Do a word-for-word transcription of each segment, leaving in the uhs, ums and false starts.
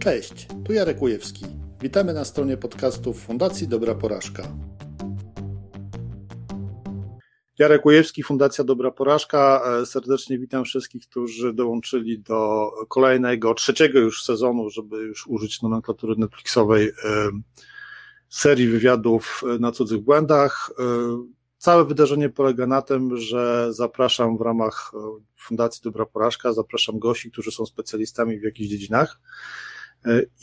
Cześć, tu Jarek Łujewski. Witamy na stronie podcastów Fundacji Dobra Porażka. Jarek Łujewski, Fundacja Dobra Porażka. Serdecznie witam wszystkich, którzy dołączyli do kolejnego, trzeciego już sezonu, żeby już użyć nomenklatury netflixowej, serii wywiadów na Cudzych Błędach. Całe wydarzenie polega na tym, że zapraszam w ramach Fundacji Dobra Porażka, zapraszam gości, którzy są specjalistami w jakichś dziedzinach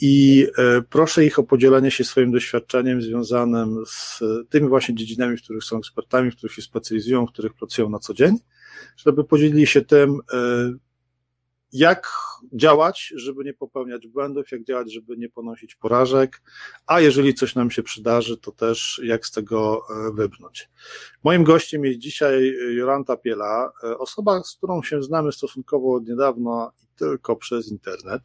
i proszę ich o podzielenie się swoim doświadczeniem związanym z tymi właśnie dziedzinami, w których są ekspertami, w których się specjalizują, w których pracują na co dzień, żeby podzielili się tym, jak działać, żeby nie popełniać błędów, jak działać, żeby nie ponosić porażek, a jeżeli coś nam się przydarzy, to też jak z tego wybrnąć. Moim gościem jest dzisiaj Jolanta Piela, osoba, z którą się znamy stosunkowo od niedawna i tylko przez internet.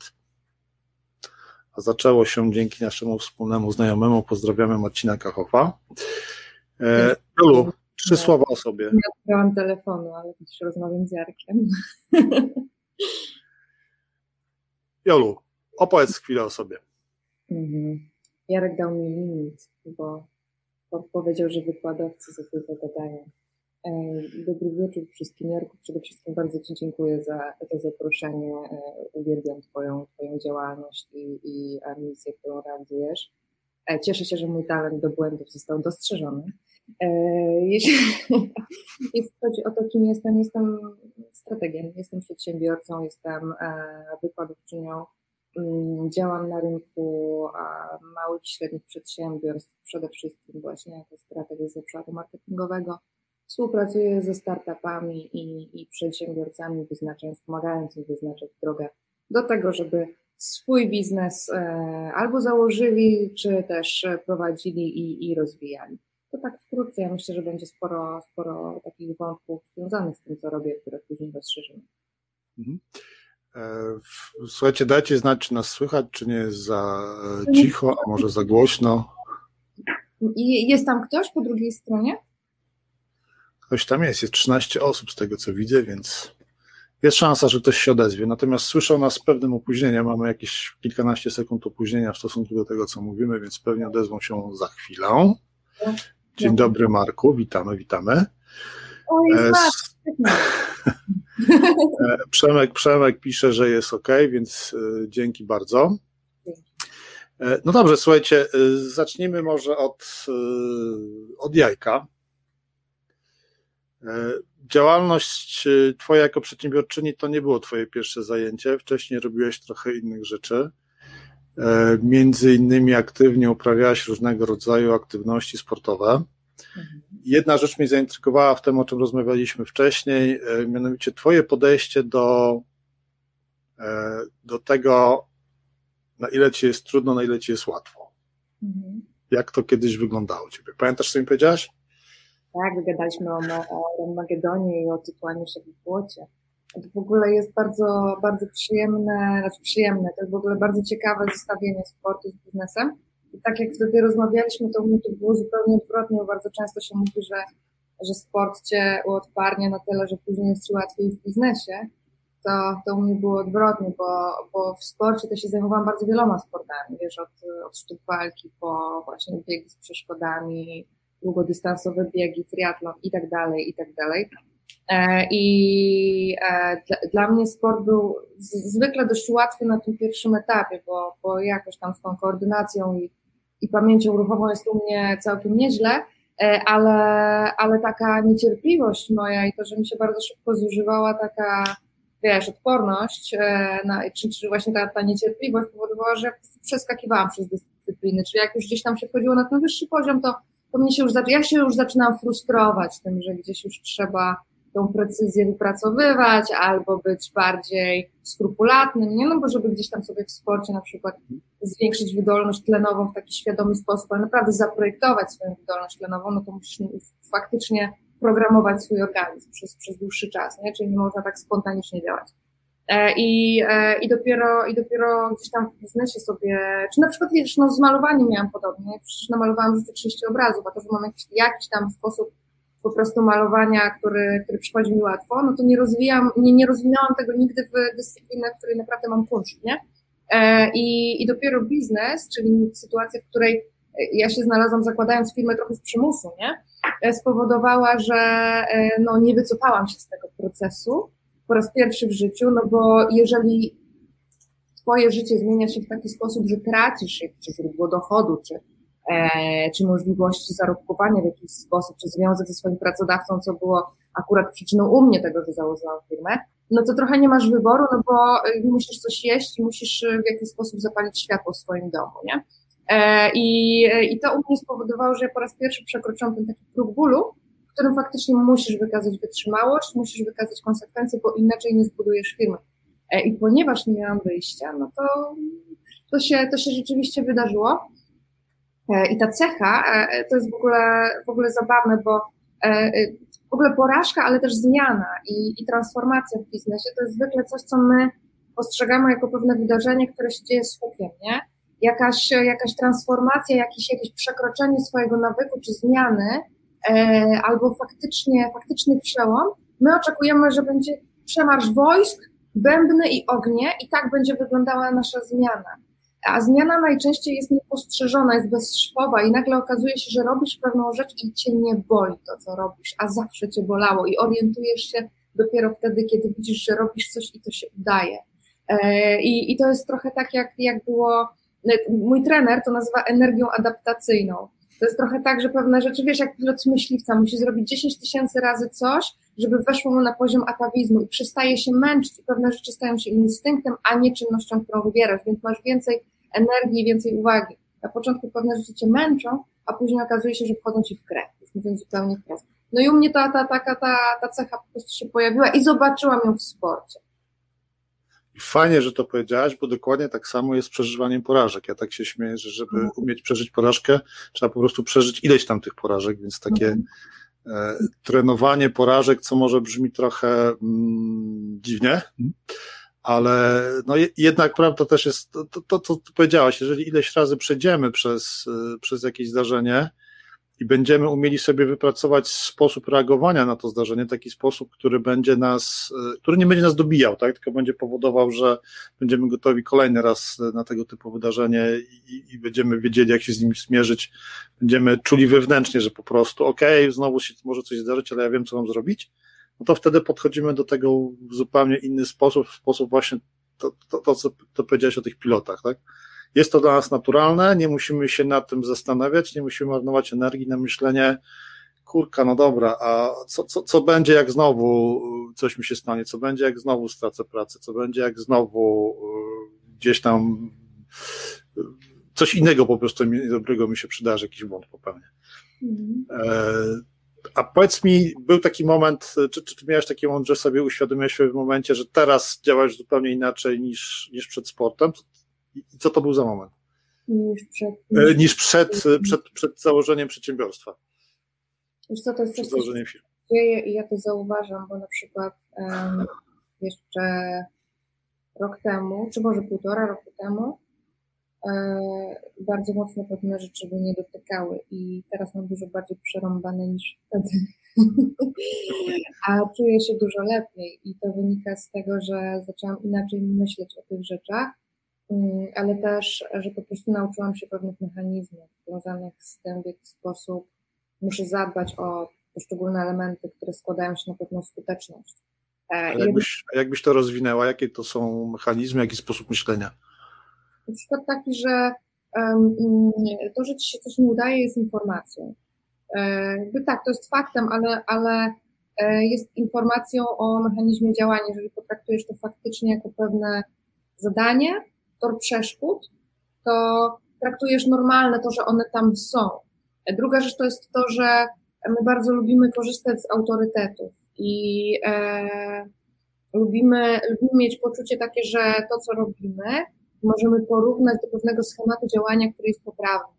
A zaczęło się dzięki naszemu wspólnemu znajomemu, pozdrawiamy Marcina Kachowa. Jolu, trzy słowa o sobie. Nie odbrałam telefonu, ale też rozmawiam z Jarkiem. Jolu, opowiedz chwilę o sobie. Mhm. Jarek dał mi limit, bo, bo powiedział, że wykładowcy za to gadają. Dobry wieczór wszystkim, Jarku. Przede wszystkim bardzo Ci dziękuję za to zaproszenie. Uwielbiam Twoją, twoją działalność i, i misję, którą realizujesz. Cieszę się, że mój talent do błędów został dostrzeżony. Jeśli, jeśli chodzi o to, kim jestem, jestem strategiem, jestem przedsiębiorcą, jestem wykładowczynią, działam na rynku małych i średnich przedsiębiorstw, przede wszystkim właśnie jako strateg z obszaru marketingowego. Współpracuję ze startupami i, i przedsiębiorcami, wyznaczając, pomagając im wyznaczać drogę do tego, żeby swój biznes albo założyli, czy też prowadzili i, i rozwijali. To tak wkrótce, ja myślę, że będzie sporo, sporo takich wątków związanych z tym, co robię, które później rozszerzymy. Słuchajcie, dajcie znać, czy nas słychać, czy nie jest za cicho, a może za głośno. I jest tam ktoś po drugiej stronie? Ktoś tam jest, jest trzynaście osób z tego, co widzę, więc jest szansa, że ktoś się odezwie. Natomiast słyszą nas z pewnym opóźnieniem, mamy jakieś kilkanaście sekund opóźnienia w stosunku do tego, co mówimy, więc pewnie odezwą się za chwilę. Dzień dobry, Marku, witamy, witamy. Oj, e, s- Przemek, Przemek pisze, że jest ok, więc e, dzięki bardzo. E, no dobrze, słuchajcie, e, zacznijmy może od, e, od jajka. E, działalność Twoja jako przedsiębiorczyni to nie było Twoje pierwsze zajęcie, wcześniej robiłeś trochę innych rzeczy. Między innymi aktywnie uprawiałaś różnego rodzaju aktywności sportowe. Jedna rzecz mnie zaintrygowała w tym, o czym rozmawialiśmy wcześniej, mianowicie Twoje podejście do, do tego, na ile Ci jest trudno, na ile Ci jest łatwo. Mhm. Jak to kiedyś wyglądało u Ciebie? Pamiętasz, co mi powiedziałaś? Tak, gadaliśmy o, o Macedonie i o tytułaniu się w błocie. To w ogóle jest bardzo, bardzo przyjemne, znaczy przyjemne, to jest w ogóle bardzo ciekawe zestawienie sportu z biznesem. I tak jak wtedy rozmawialiśmy, to mi to było zupełnie odwrotnie, bo bardzo często się mówi, że, że sport cię uodparnia na tyle, że później jest ci łatwiej w biznesie. To, to u mnie było odwrotnie, bo, bo w sporcie to się zajmowałam bardzo wieloma sportami, wiesz, od, od sztuk walki po właśnie biegi z przeszkodami, długodystansowe biegi, triatlon i tak dalej, i tak dalej. I dla mnie sport był zwykle dość łatwy na tym pierwszym etapie, bo, bo jakoś tam z tą koordynacją i, i pamięcią ruchową jest u mnie całkiem nieźle, ale, ale taka niecierpliwość moja i to, że mi się bardzo szybko zużywała taka, wiesz, odporność, na, czy, czy właśnie ta, ta niecierpliwość powodowała, że przeskakiwałam przez dyscypliny, czyli jak już gdzieś tam się wchodziło na ten wyższy poziom, to, to mnie się już, ja się już zaczynam frustrować tym, że gdzieś już trzeba tą precyzję wypracowywać albo być bardziej skrupulatnym, nie? No bo żeby gdzieś tam sobie w sporcie na przykład zwiększyć wydolność tlenową w taki świadomy sposób, ale naprawdę zaprojektować swoją wydolność tlenową, no to musisz faktycznie programować swój organizm przez, przez dłuższy czas, nie? Czyli nie można tak spontanicznie działać. E, i, e, i, dopiero, I dopiero gdzieś tam w biznesie sobie, czy na przykład wiesz, no z malowaniem miałam podobnie, przecież namalowałam już trzydzieści obrazów, a to, że mam jakiś, jakiś tam sposób po prostu malowania, który, który przychodzi mi łatwo, no to nie rozwijam, nie, nie rozwinęłam tego nigdy w dyscyplinach, w której naprawdę mam kunsz, nie? I, i dopiero biznes, czyli sytuacja, w której ja się znalazłam zakładając firmę trochę z przymusu, nie? Spowodowała, że no, nie wycofałam się z tego procesu po raz pierwszy w życiu, no bo jeżeli twoje życie zmienia się w taki sposób, że tracisz czy źródło dochodu, czy, e, czy możliwości zarobkowania w jakiś sposób, czy związek ze swoim pracodawcą, co było akurat przyczyną u mnie tego, że założyłam firmę, no to trochę nie masz wyboru, no bo musisz coś jeść i musisz w jakiś sposób zapalić światło w swoim domu, nie? E, i, I to u mnie spowodowało, że ja po raz pierwszy przekroczyłam ten taki próg bólu, w którym faktycznie musisz wykazać wytrzymałość, musisz wykazać konsekwencje, bo inaczej nie zbudujesz firmy. E, I ponieważ nie miałam wyjścia, no to to się, to się rzeczywiście wydarzyło. E, I ta cecha, e, to jest w ogóle, w ogóle zabawne, bo e, w ogóle porażka, ale też zmiana i, i transformacja w biznesie to jest zwykle coś, co my postrzegamy jako pewne wydarzenie, które się dzieje z hukiem, nie? Jakaś, jakaś transformacja, jakieś, jakieś przekroczenie swojego nawyku czy zmiany, e, albo faktycznie, faktyczny przełom. My oczekujemy, że będzie przemarsz wojsk, bębny i ognie i tak będzie wyglądała nasza zmiana. A zmiana najczęściej jest niepostrzeżona, jest bezszwowa i nagle okazuje się, że robisz pewną rzecz i cię nie boli to, co robisz, a zawsze cię bolało i orientujesz się dopiero wtedy, kiedy widzisz, że robisz coś i to się udaje. E, i, i to jest trochę tak, jak, jak było, mój trener to nazywa energią adaptacyjną. To jest trochę tak, że pewne rzeczy, wiesz, jak pilot myśliwca musi zrobić dziesięć tysięcy razy coś, żeby weszło mu na poziom atawizmu i przestaje się męczyć i pewne rzeczy stają się instynktem, a nie czynnością, którą wybierasz, więc masz więcej energii, więcej uwagi. Na początku pewne rzeczy cię męczą, a później okazuje się, że wchodzą ci w krew, już mówiąc zupełnie wprost. No i u mnie ta, ta, ta, ta, ta cecha po prostu się pojawiła i zobaczyłam ją w sporcie. Fajnie, że to powiedziałaś, bo dokładnie tak samo jest z przeżywaniem porażek. Ja tak się śmieję, że żeby mhm. umieć przeżyć porażkę, trzeba po prostu przeżyć ileś tam tych porażek, więc takie mhm. e, trenowanie porażek, co może brzmi trochę mm, dziwnie, ale no je, jednak prawda też jest to, to, to, co ty powiedziałaś, jeżeli ileś razy przejdziemy przez, przez jakieś zdarzenie i będziemy umieli sobie wypracować sposób reagowania na to zdarzenie, taki sposób, który będzie nas, który nie będzie nas dobijał, tak? Tylko będzie powodował, że będziemy gotowi kolejny raz na tego typu wydarzenie i, i będziemy wiedzieli, jak się z nim zmierzyć. Będziemy czuli wewnętrznie, że po prostu okej, okay, znowu się może coś zdarzyć, ale ja wiem, co mam zrobić. No to wtedy podchodzimy do tego w zupełnie inny sposób, w sposób właśnie to, to, to co to powiedziałeś o tych pilotach, tak? Jest to dla nas naturalne, nie musimy się nad tym zastanawiać, nie musimy marnować energii na myślenie, kurka, no dobra, a co, co, co będzie, jak znowu coś mi się stanie, co będzie, jak znowu stracę pracę, co będzie, jak znowu y, gdzieś tam y, coś innego po prostu niedobrego mi się przydarzy, jakiś błąd popełnię. Mhm. E, a powiedz mi, był taki moment, czy, czy ty miałeś taki moment, że sobie uświadomiłeś w momencie, że teraz działasz zupełnie inaczej niż, niż przed sportem? I co to był za moment? Niż przed, niż, niż przed, przed, przed, przed założeniem przedsiębiorstwa. Wiesz co, to jest coś, co się dzieje i ja to zauważam, bo na przykład um, jeszcze rok temu, czy może półtora roku temu um, bardzo mocno pewne rzeczy by mnie dotykały i teraz mam dużo bardziej przerąbane niż wtedy. A czuję się dużo lepiej i to wynika z tego, że zaczęłam inaczej myśleć o tych rzeczach, ale też, że po prostu nauczyłam się pewnych mechanizmów związanych z tym, w jaki sposób muszę zadbać o poszczególne elementy, które składają się na pewną skuteczność. A jakbyś, a jakbyś to rozwinęła? Jakie to są mechanizmy, jaki sposób myślenia? Na przykład taki, że um, to, że ci się coś nie udaje, jest informacją. E, tak, to jest faktem, ale, ale jest informacją o mechanizmie działania. Jeżeli potraktujesz to faktycznie jako pewne zadanie, tor przeszkód, to traktujesz normalne to, że one tam są. Druga rzecz to jest to, że my bardzo lubimy korzystać z autorytetów i e, lubimy, lubimy mieć poczucie takie, że to, co robimy, możemy porównać do pewnego schematu działania, który jest poprawny.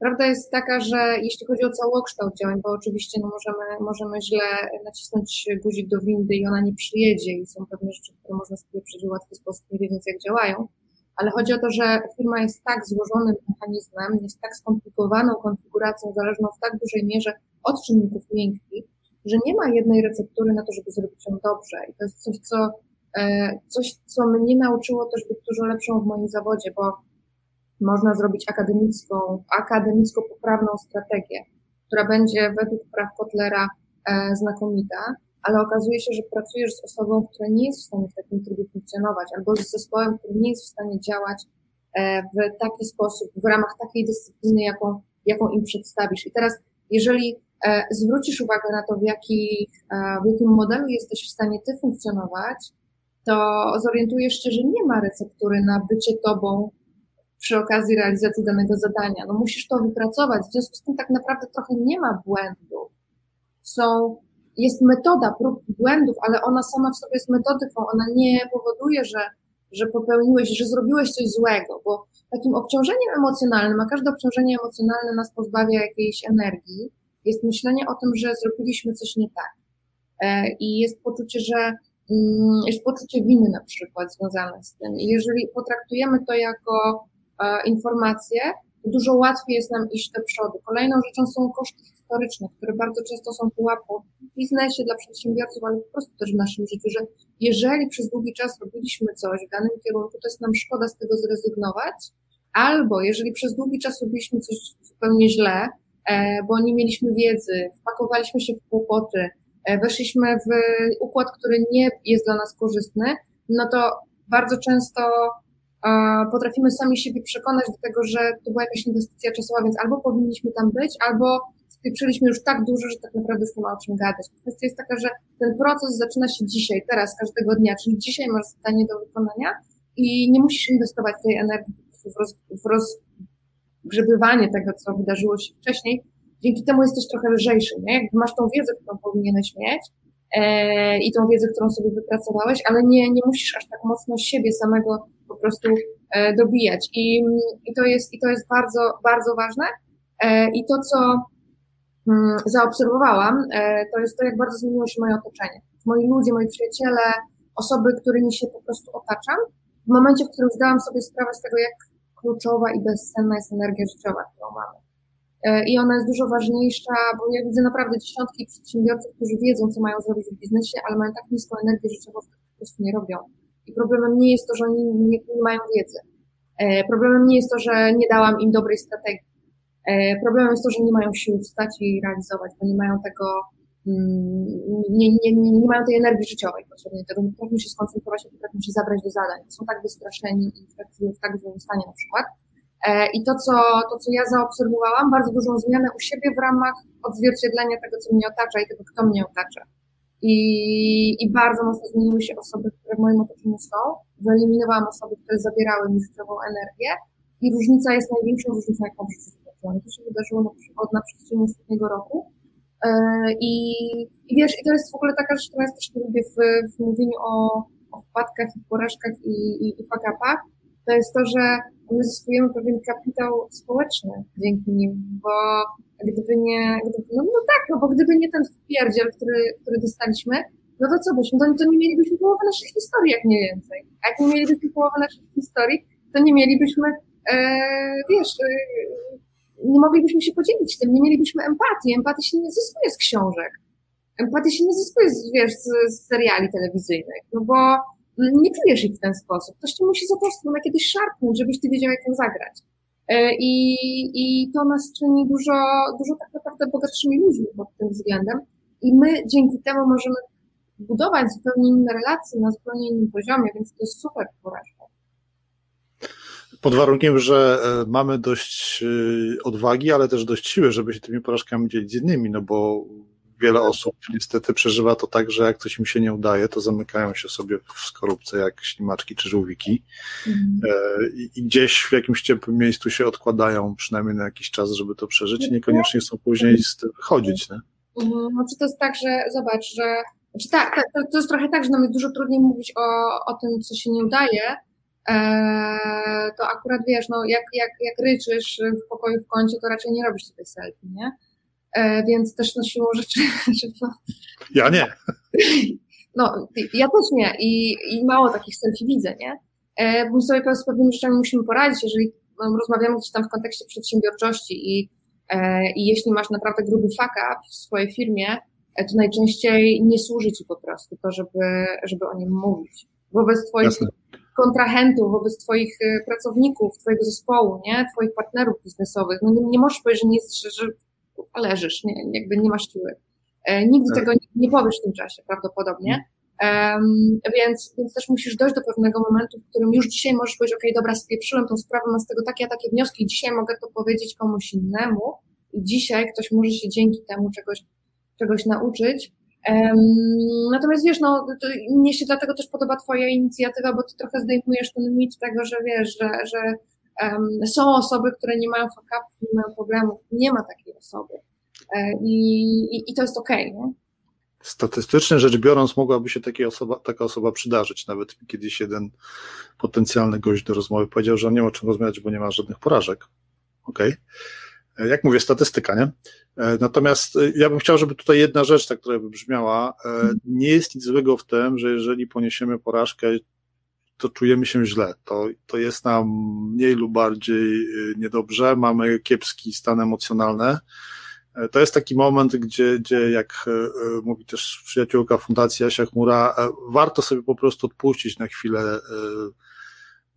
Prawda jest taka, że jeśli chodzi o całokształt działań, bo oczywiście no możemy, możemy źle nacisnąć guzik do windy i ona nie przyjedzie i są pewne rzeczy, które można sobie przeżyć w łatwy sposób, nie wiedząc jak działają. Ale chodzi o to, że firma jest tak złożonym mechanizmem, jest tak skomplikowaną konfiguracją, zależną w tak dużej mierze od czynników miękkich, że nie ma jednej receptury na to, żeby zrobić ją dobrze. I to jest coś, co Coś, co mnie nauczyło też być dużo lepszą w moim zawodzie, bo można zrobić akademicką, akademicko poprawną strategię, która będzie według praw Kotlera e, znakomita, ale okazuje się, że pracujesz z osobą, która nie jest w stanie w takim trybie funkcjonować, albo z zespołem, który nie jest w stanie działać e, w taki sposób, w ramach takiej dyscypliny, jaką, jaką im przedstawisz. I teraz, jeżeli e, zwrócisz uwagę na to, w, jaki, e, w jakim modelu jesteś w stanie ty funkcjonować, to zorientujesz się, że nie ma receptury na bycie tobą przy okazji realizacji danego zadania. No musisz to wypracować, w związku z tym tak naprawdę trochę nie ma błędów. Są, jest metoda prób błędów, ale ona sama w sobie jest metodyką, ona nie powoduje, że, że popełniłeś, że zrobiłeś coś złego, bo takim obciążeniem emocjonalnym, a każde obciążenie emocjonalne nas pozbawia jakiejś energii, jest myślenie o tym, że zrobiliśmy coś nie tak. I jest poczucie, że jest poczucie winy na przykład związane z tym. I jeżeli potraktujemy to jako e, informację, to dużo łatwiej jest nam iść do przodu. Kolejną rzeczą są koszty historyczne, które bardzo często są pułapką w biznesie dla przedsiębiorców, ale po prostu też w naszym życiu, że jeżeli przez długi czas robiliśmy coś w danym kierunku, to jest nam szkoda z tego zrezygnować, albo jeżeli przez długi czas robiliśmy coś zupełnie źle, e, bo nie mieliśmy wiedzy, wpakowaliśmy się w kłopoty, weszliśmy w układ, który nie jest dla nas korzystny, no to bardzo często potrafimy sami siebie przekonać do tego, że to była jakaś inwestycja czasowa, więc albo powinniśmy tam być, albo spieprzyliśmy już tak dużo, że tak naprawdę już nie ma o czym gadać. Kwestia jest taka, że ten proces zaczyna się dzisiaj, teraz, każdego dnia, czyli dzisiaj masz zadanie do wykonania i nie musisz inwestować tej energii w, roz, w rozgrzebywanie tego, co wydarzyło się wcześniej. Dzięki temu jesteś trochę lżejszy, nie? Jakby masz tą wiedzę, którą powinieneś mieć e, i tą wiedzę, którą sobie wypracowałeś, ale nie, nie musisz aż tak mocno siebie samego po prostu e, dobijać. I, i, to jest, i to jest bardzo, bardzo ważne. E, I to, co mm, zaobserwowałam, e, to jest to, jak bardzo zmieniło się moje otoczenie. Moi ludzie, moi przyjaciele, osoby, którymi się po prostu otaczam, w momencie, w którym zdałam sobie sprawę z tego, jak kluczowa i bezcenna jest energia życiowa, którą mamy. I ona jest dużo ważniejsza, bo ja widzę naprawdę dziesiątki przedsiębiorców, którzy wiedzą, co mają zrobić w biznesie, ale mają tak niską energię życiową, że po prostu nie robią. I problemem nie jest to, że oni nie, nie mają wiedzy. Problemem nie jest to, że nie dałam im dobrej strategii. Problemem jest to, że nie mają sił wstać i realizować, bo nie mają tego, nie, nie, nie, nie mają tej energii życiowej potrzebnej tego, nie potrafią się skoncentrować, nie potrafią się zabrać do zadań. Są tak wystraszeni i w tak złym stanie na przykład. I to co, to, co ja zaobserwowałam, bardzo dużą zmianę u siebie w ramach odzwierciedlenia tego, co mnie otacza i tego, kto mnie otacza. I, i bardzo mocno zmieniły się osoby, które w moim otoczeniu są. Wyeliminowałam osoby, które zabierały mi życiową energię i różnica jest największą różnicą, jaką w życiu zobaczyłam. To się wydarzyło na, od, na przestrzeni ostatniego roku. Yy, i, I wiesz, i to jest w ogóle taka rzecz, która jest też nie lubię w, w mówieniu o, o wpadkach i porażkach i, i, i fuck-upach. To jest to, że my zyskujemy pewien kapitał społeczny dzięki nim, bo gdyby nie, gdyby, no, no tak, no bo gdyby nie ten wpierdziel, który, który dostaliśmy, no to co byśmy, to, to nie mielibyśmy połowy naszych historii, jak nie więcej. A jak nie mielibyśmy połowy naszych historii, to nie mielibyśmy, e, wiesz, e, nie moglibyśmy się podzielić tym, nie mielibyśmy empatii. Empatii się nie zyskuje z książek. Empatii się nie zyskuje z, wiesz, z, z seriali telewizyjnych, no bo nie czujesz ich w ten sposób. Ktoś ci musi za to kiedyś szarpnąć, żebyś ty wiedział, jak ją zagrać. I, i to nas czyni dużo, dużo tak naprawdę bogatszymi ludźmi pod tym względem. I my dzięki temu możemy budować zupełnie inne relacje na zupełnie innym poziomie, więc to jest super porażka. Pod warunkiem, że mamy dość odwagi, ale też dość siły, żeby się tymi porażkami dzielić z innymi, no bo wiele osób niestety przeżywa to tak, że jak coś im się nie udaje, to zamykają się sobie w skorupce jak ślimaczki czy żółwiki mm. i gdzieś w jakimś ciepłym miejscu się odkładają przynajmniej na jakiś czas, żeby to przeżyć i niekoniecznie chcą później z tym wychodzić. No czy to jest tak, że zobacz, że czy tak, to, to jest trochę tak, że nam jest dużo trudniej mówić o, o tym, co się nie udaje, eee, to akurat wiesz, no jak, jak, jak ryczysz w pokoju w kącie, to raczej nie robisz sobie selfie, nie? E, więc też na siłą rzeczy... To... Ja nie. No, ja też nie i, i mało takich selfie widzę, nie? E, bo my sobie z pewnymi rzeczami musimy poradzić, jeżeli no, rozmawiamy gdzieś tam w kontekście przedsiębiorczości i, e, i jeśli masz naprawdę gruby fuck up w swojej firmie, e, to najczęściej nie służy ci po prostu to, żeby, żeby o nim mówić. wobec twoich Jasne. kontrahentów, wobec twoich pracowników, twojego zespołu, nie? Twoich partnerów biznesowych. No nie, nie możesz powiedzieć, że nie jest, że, że leżysz, nie? Jakby nie masz siły. E, nigdy tak. tego nie, nie powiesz w tym czasie prawdopodobnie. Um, więc, więc też musisz dojść do pewnego momentu, w którym już dzisiaj możesz powiedzieć, okej, okay, dobra, spieprzyłem tą sprawę, mam z tego takie, a takie wnioski, dzisiaj mogę to powiedzieć komuś innemu i dzisiaj ktoś może się dzięki temu czegoś, czegoś nauczyć. Um, natomiast wiesz, no, to, mnie się dlatego też podoba twoja inicjatywa, bo ty trochę zdejmujesz ten mit tego, że wiesz, że, że um, są osoby, które nie mają fuck-up, nie mają problemów, nie ma takiej osoby e, i, i, i to jest okej, okay, nie? Statystycznie rzecz biorąc, mogłaby się taka osoba, taka osoba przydarzyć. Nawet kiedyś jeden potencjalny gość do rozmowy powiedział, że on nie ma o czym rozmawiać, bo nie ma żadnych porażek. Okej. Okay. Jak mówię, statystyka, nie? Natomiast ja bym chciał, żeby tutaj jedna rzecz, tak, która wybrzmiała. Nie jest nic złego w tym, że jeżeli poniesiemy porażkę, to czujemy się źle. To, to jest nam mniej lub bardziej niedobrze. Mamy kiepski stan emocjonalny. To jest taki moment, gdzie, gdzie jak mówi też przyjaciółka Fundacji Asia Chmura, warto sobie po prostu odpuścić na chwilę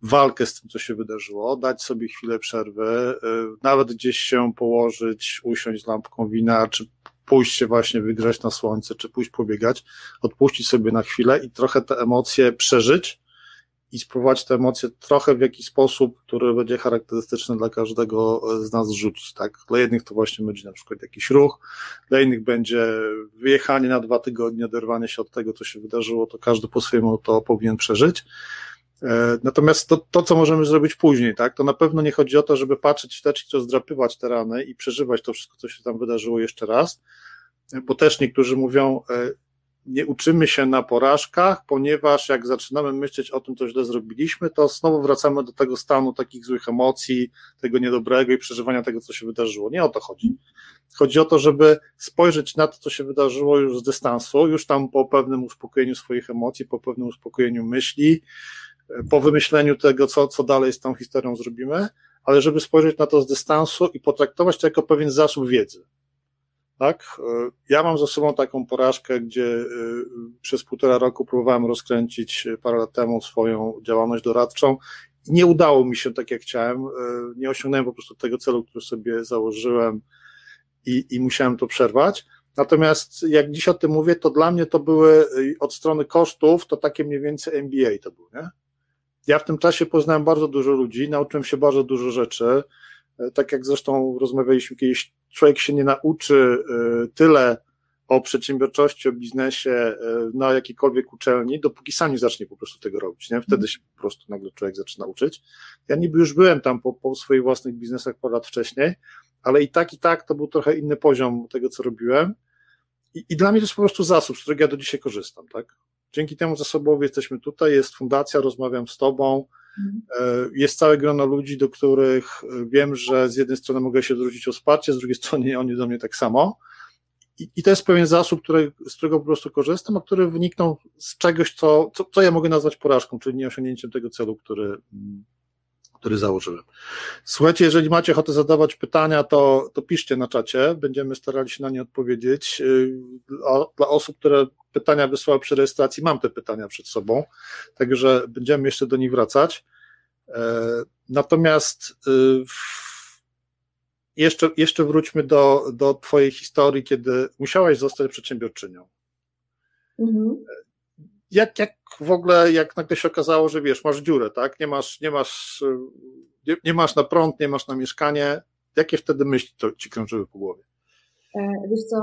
walkę z tym, co się wydarzyło, dać sobie chwilę przerwy, nawet gdzieś się położyć, usiąść z lampką wina, czy pójść się właśnie wygrzać na słońce, czy pójść pobiegać, odpuścić sobie na chwilę i trochę te emocje przeżyć i spróbować te emocje trochę w jakiś sposób, który będzie charakterystyczny dla każdego z nas rzucić, tak? Dla jednych to właśnie będzie na przykład jakiś ruch, dla innych będzie wyjechanie na dwa tygodnie, oderwanie się od tego, co się wydarzyło, to każdy po swojemu to powinien przeżyć. Natomiast to, to co możemy zrobić później, tak? To na pewno nie chodzi o to, żeby patrzeć wstecz i rozdrapywać te rany i przeżywać to wszystko, co się tam wydarzyło jeszcze raz, bo też niektórzy mówią, nie uczymy się na porażkach, ponieważ jak zaczynamy myśleć o tym, co źle zrobiliśmy, to znowu wracamy do tego stanu takich złych emocji, tego niedobrego i przeżywania tego, co się wydarzyło. Nie o to chodzi. Chodzi o to, żeby spojrzeć na to, co się wydarzyło już z dystansu, już tam po pewnym uspokojeniu swoich emocji, po pewnym uspokojeniu myśli, po wymyśleniu tego, co, co dalej z tą historią zrobimy, ale żeby spojrzeć na to z dystansu i potraktować to jako pewien zasób wiedzy. Tak? Ja mam za sobą taką porażkę, gdzie przez półtora roku próbowałem rozkręcić parę lat temu swoją działalność doradczą. Nie udało mi się tak, jak chciałem. Nie osiągnąłem po prostu tego celu, który sobie założyłem i, i musiałem to przerwać. Natomiast jak dziś o tym mówię, to dla mnie to były od strony kosztów, to takie mniej więcej M B A to było, nie? Ja w tym czasie poznałem bardzo dużo ludzi, nauczyłem się bardzo dużo rzeczy. Tak jak zresztą rozmawialiśmy kiedyś, człowiek się nie nauczy tyle o przedsiębiorczości, o biznesie na jakiejkolwiek uczelni, dopóki sam nie zacznie po prostu tego robić, nie? Wtedy się po prostu nagle człowiek zaczyna uczyć. Ja niby już byłem tam po, po swoich własnych biznesach parę lat wcześniej, ale i tak, i tak to był trochę inny poziom tego, co robiłem. I, i dla mnie to jest po prostu zasób, z którego ja do dzisiaj korzystam, tak? Dzięki temu zasobowi jesteśmy tutaj, jest fundacja, rozmawiam z tobą, jest całe grono ludzi, do których wiem, że z jednej strony mogę się zwrócić o wsparcie, z drugiej strony oni do mnie tak samo i, i to jest pewien zasób, który, z którego po prostu korzystam, a który wyniknął z czegoś, co, co, co ja mogę nazwać porażką, czyli nieosiągnięciem tego celu, który, który założyłem. Słuchajcie, jeżeli macie ochotę zadawać pytania, to, to piszcie na czacie, będziemy starali się na nie odpowiedzieć. Dla, dla osób, które pytania wysłały przy rejestracji, mam te pytania przed sobą, także będziemy jeszcze do nich wracać. Natomiast jeszcze, jeszcze wróćmy do, do twojej historii, kiedy musiałaś zostać przedsiębiorczynią. Mhm. Jak, jak w ogóle, jak nagle się okazało, że wiesz, masz dziurę, tak? Nie masz, nie masz, nie, nie masz na prąd, nie masz na mieszkanie. Jakie wtedy myśli to ci krążyły po głowie? Wiesz co,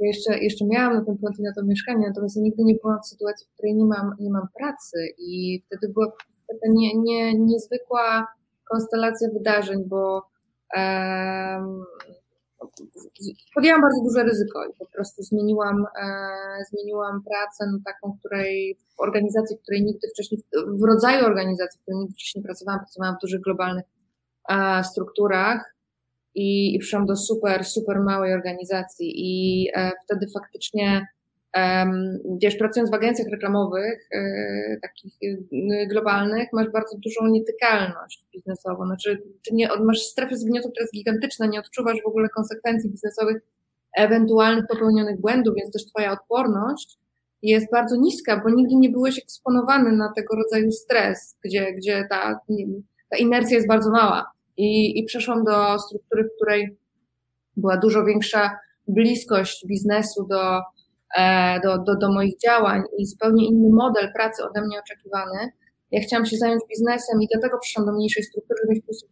ja jeszcze, jeszcze miałam na ten prąd i na to mieszkanie, natomiast nigdy nie byłam w sytuacji, w której nie mam, nie mam pracy i wtedy była taka nie, nie, niezwykła konstelacja wydarzeń, bo um, podjęłam bardzo duże ryzyko i po prostu zmieniłam, e, zmieniłam pracę na taką, której, w organizacji, w której nigdy wcześniej, w rodzaju organizacji, w której nigdy wcześniej pracowałam, pracowałam w dużych globalnych e, strukturach i, i przyszłam do super, super małej organizacji i e, wtedy faktycznie, wiesz, pracując w agencjach reklamowych, takich globalnych, masz bardzo dużą nietykalność biznesową. Znaczy, ty nie, masz strefę zgniotu, która jest gigantyczna, nie odczuwasz w ogóle konsekwencji biznesowych ewentualnych popełnionych błędów, więc też twoja odporność jest bardzo niska, bo nigdy nie byłeś eksponowany na tego rodzaju stres, gdzie, gdzie ta, nie wiem, ta inercja jest bardzo mała. I, i przeszłam do struktury, w której była dużo większa bliskość biznesu do, do, do, do moich działań i zupełnie inny model pracy ode mnie oczekiwany. Ja chciałam się zająć biznesem i dlatego przyszłam do mniejszej struktury, żeby mieć po prostu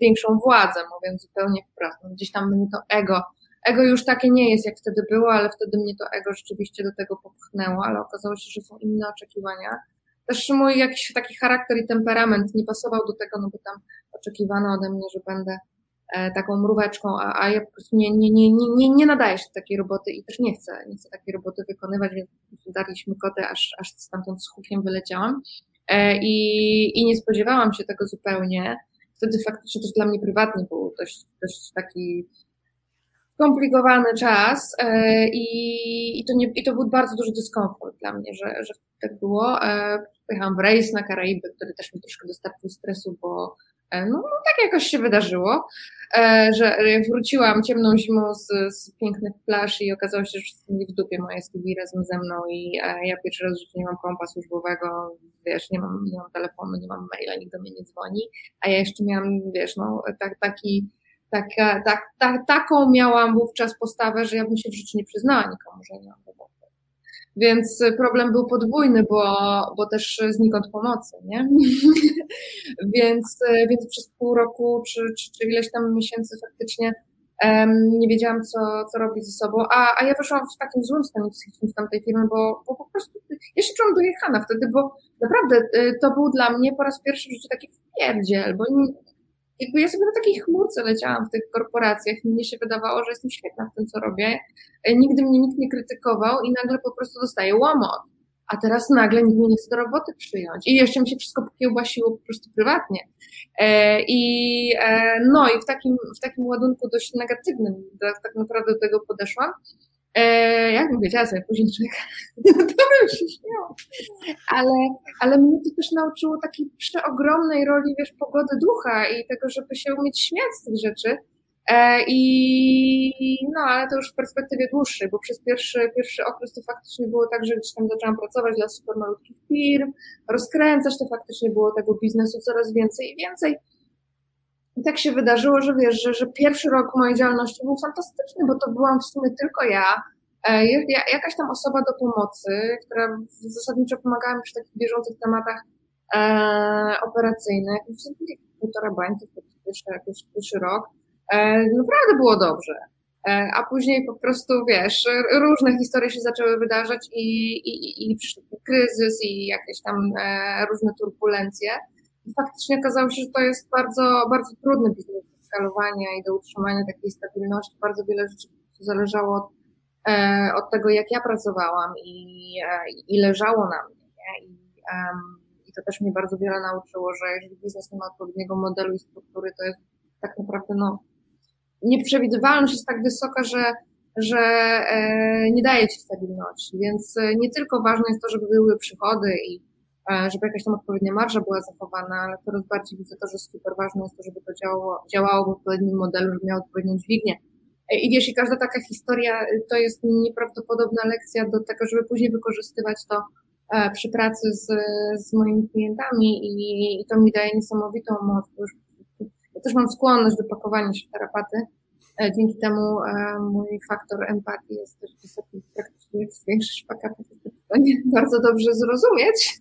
większą władzę, mówiąc zupełnie wprost. Gdzieś tam mnie to ego, ego już takie nie jest, jak wtedy było, ale wtedy mnie to ego rzeczywiście do tego popchnęło, ale okazało się, że są inne oczekiwania. Też mój jakiś taki charakter i temperament nie pasował do tego, no bo tam oczekiwano ode mnie, że będę taką mróweczką, a, a ja po prostu nie, nie, nie, nie, nie nadaję się do takiej roboty i też nie chcę, nie chcę takiej roboty wykonywać, więc darliśmy kotę, aż, aż stamtąd z hukiem wyleciałam. I, i nie spodziewałam się tego zupełnie. Wtedy faktycznie też dla mnie prywatnie był dość, dość taki skomplikowany czas i, i, to nie, i to był bardzo duży dyskomfort dla mnie, że, że tak było. Pojechałam w rejs na Karaiby, który też mi troszkę dostarczył stresu, bo no, no tak jakoś się wydarzyło, że wróciłam ciemną zimą z, z pięknych plaż i okazało się, że wszyscy mieli w dupie moje studii razem ze mną i ja pierwszy raz w życiu nie mam kompa służbowego, wiesz, nie mam, nie mam telefonu, nie mam maila, nikt do mnie nie dzwoni, a ja jeszcze miałam, wiesz, no tak, taki, taka, tak, tak, taką miałam wówczas postawę, że ja bym się w życiu nie przyznała nikomu, że nie mam roboty. Więc problem był podwójny, bo, bo też znikąd pomocy, nie? więc, więc przez pół roku czy, czy, czy ileś tam miesięcy faktycznie um, nie wiedziałam, co, co robić ze sobą. A, a ja weszłam w takim złym stanie psychicznym z tamtej firmy, bo, bo po prostu ja się czułam dojechana wtedy, bo naprawdę to był dla mnie po raz pierwszy w życiu taki wpierdziel, bo nie, jakby ja sobie na takiej chmurce leciałam w tych korporacjach, mnie się wydawało, że jestem świetna w tym, co robię. Nigdy mnie nikt nie krytykował i nagle po prostu dostaję łomot. A teraz nagle nikt mnie nie chce do roboty przyjąć. I jeszcze mi się wszystko pokiełbasiło po prostu prywatnie. I no i w takim, w takim ładunku dość negatywnym tak naprawdę do tego podeszłam. Jakbym wiedziała sobie później, że to bym się śmiała. Ale, ale mnie to też nauczyło takiej przeogromnej roli, wiesz, pogody ducha i tego, żeby się umieć śmiać z tych rzeczy. I no, ale to już w perspektywie dłuższej, bo przez pierwszy, pierwszy okres to faktycznie było tak, że gdzieś tam zaczęłam pracować dla super malutkich firm, rozkręcać, to faktycznie było tego biznesu coraz więcej i więcej. I tak się wydarzyło, że wiesz, że, że pierwszy rok mojej działalności był fantastyczny, bo to byłam w sumie tylko ja, ja jakaś tam osoba do pomocy, która zasadniczo pomagała mi przy takich bieżących tematach e, operacyjnych. Półtora bańki, to pierwszy, pierwszy rok. E, naprawdę było dobrze, e, a później po prostu, wiesz, różne historie się zaczęły wydarzać i, i, i przyszedł kryzys i jakieś tam e, różne turbulencje. I faktycznie okazało się, że to jest bardzo, bardzo trudny biznes do skalowania i do utrzymania takiej stabilności. Bardzo wiele rzeczy zależało od, e, od tego, jak ja pracowałam i, e, i leżało na mnie. Nie? I, um, I to też mnie bardzo wiele nauczyło, że jeżeli biznes nie ma odpowiedniego modelu i struktury, to jest tak naprawdę no, nieprzewidywalność jest tak wysoka, że, że e, nie daje ci stabilności. Więc e, nie tylko ważne jest to, żeby były przychody i żeby jakaś tam odpowiednia marża była zachowana, ale coraz bardziej widzę to, że super ważne jest to, żeby to działało, działało w odpowiednim modelu, żeby miało odpowiednią dźwignię. I wiesz, i każda taka historia to jest nieprawdopodobna lekcja do tego, żeby później wykorzystywać to przy pracy z, z moimi klientami i, i to mi daje niesamowitą moc. Ja też mam skłonność do pakowania się w tarapaty. Dzięki temu mój faktor empatii jest też wysoki, praktycznie jak większość pakatów jest to nie bardzo dobrze zrozumieć.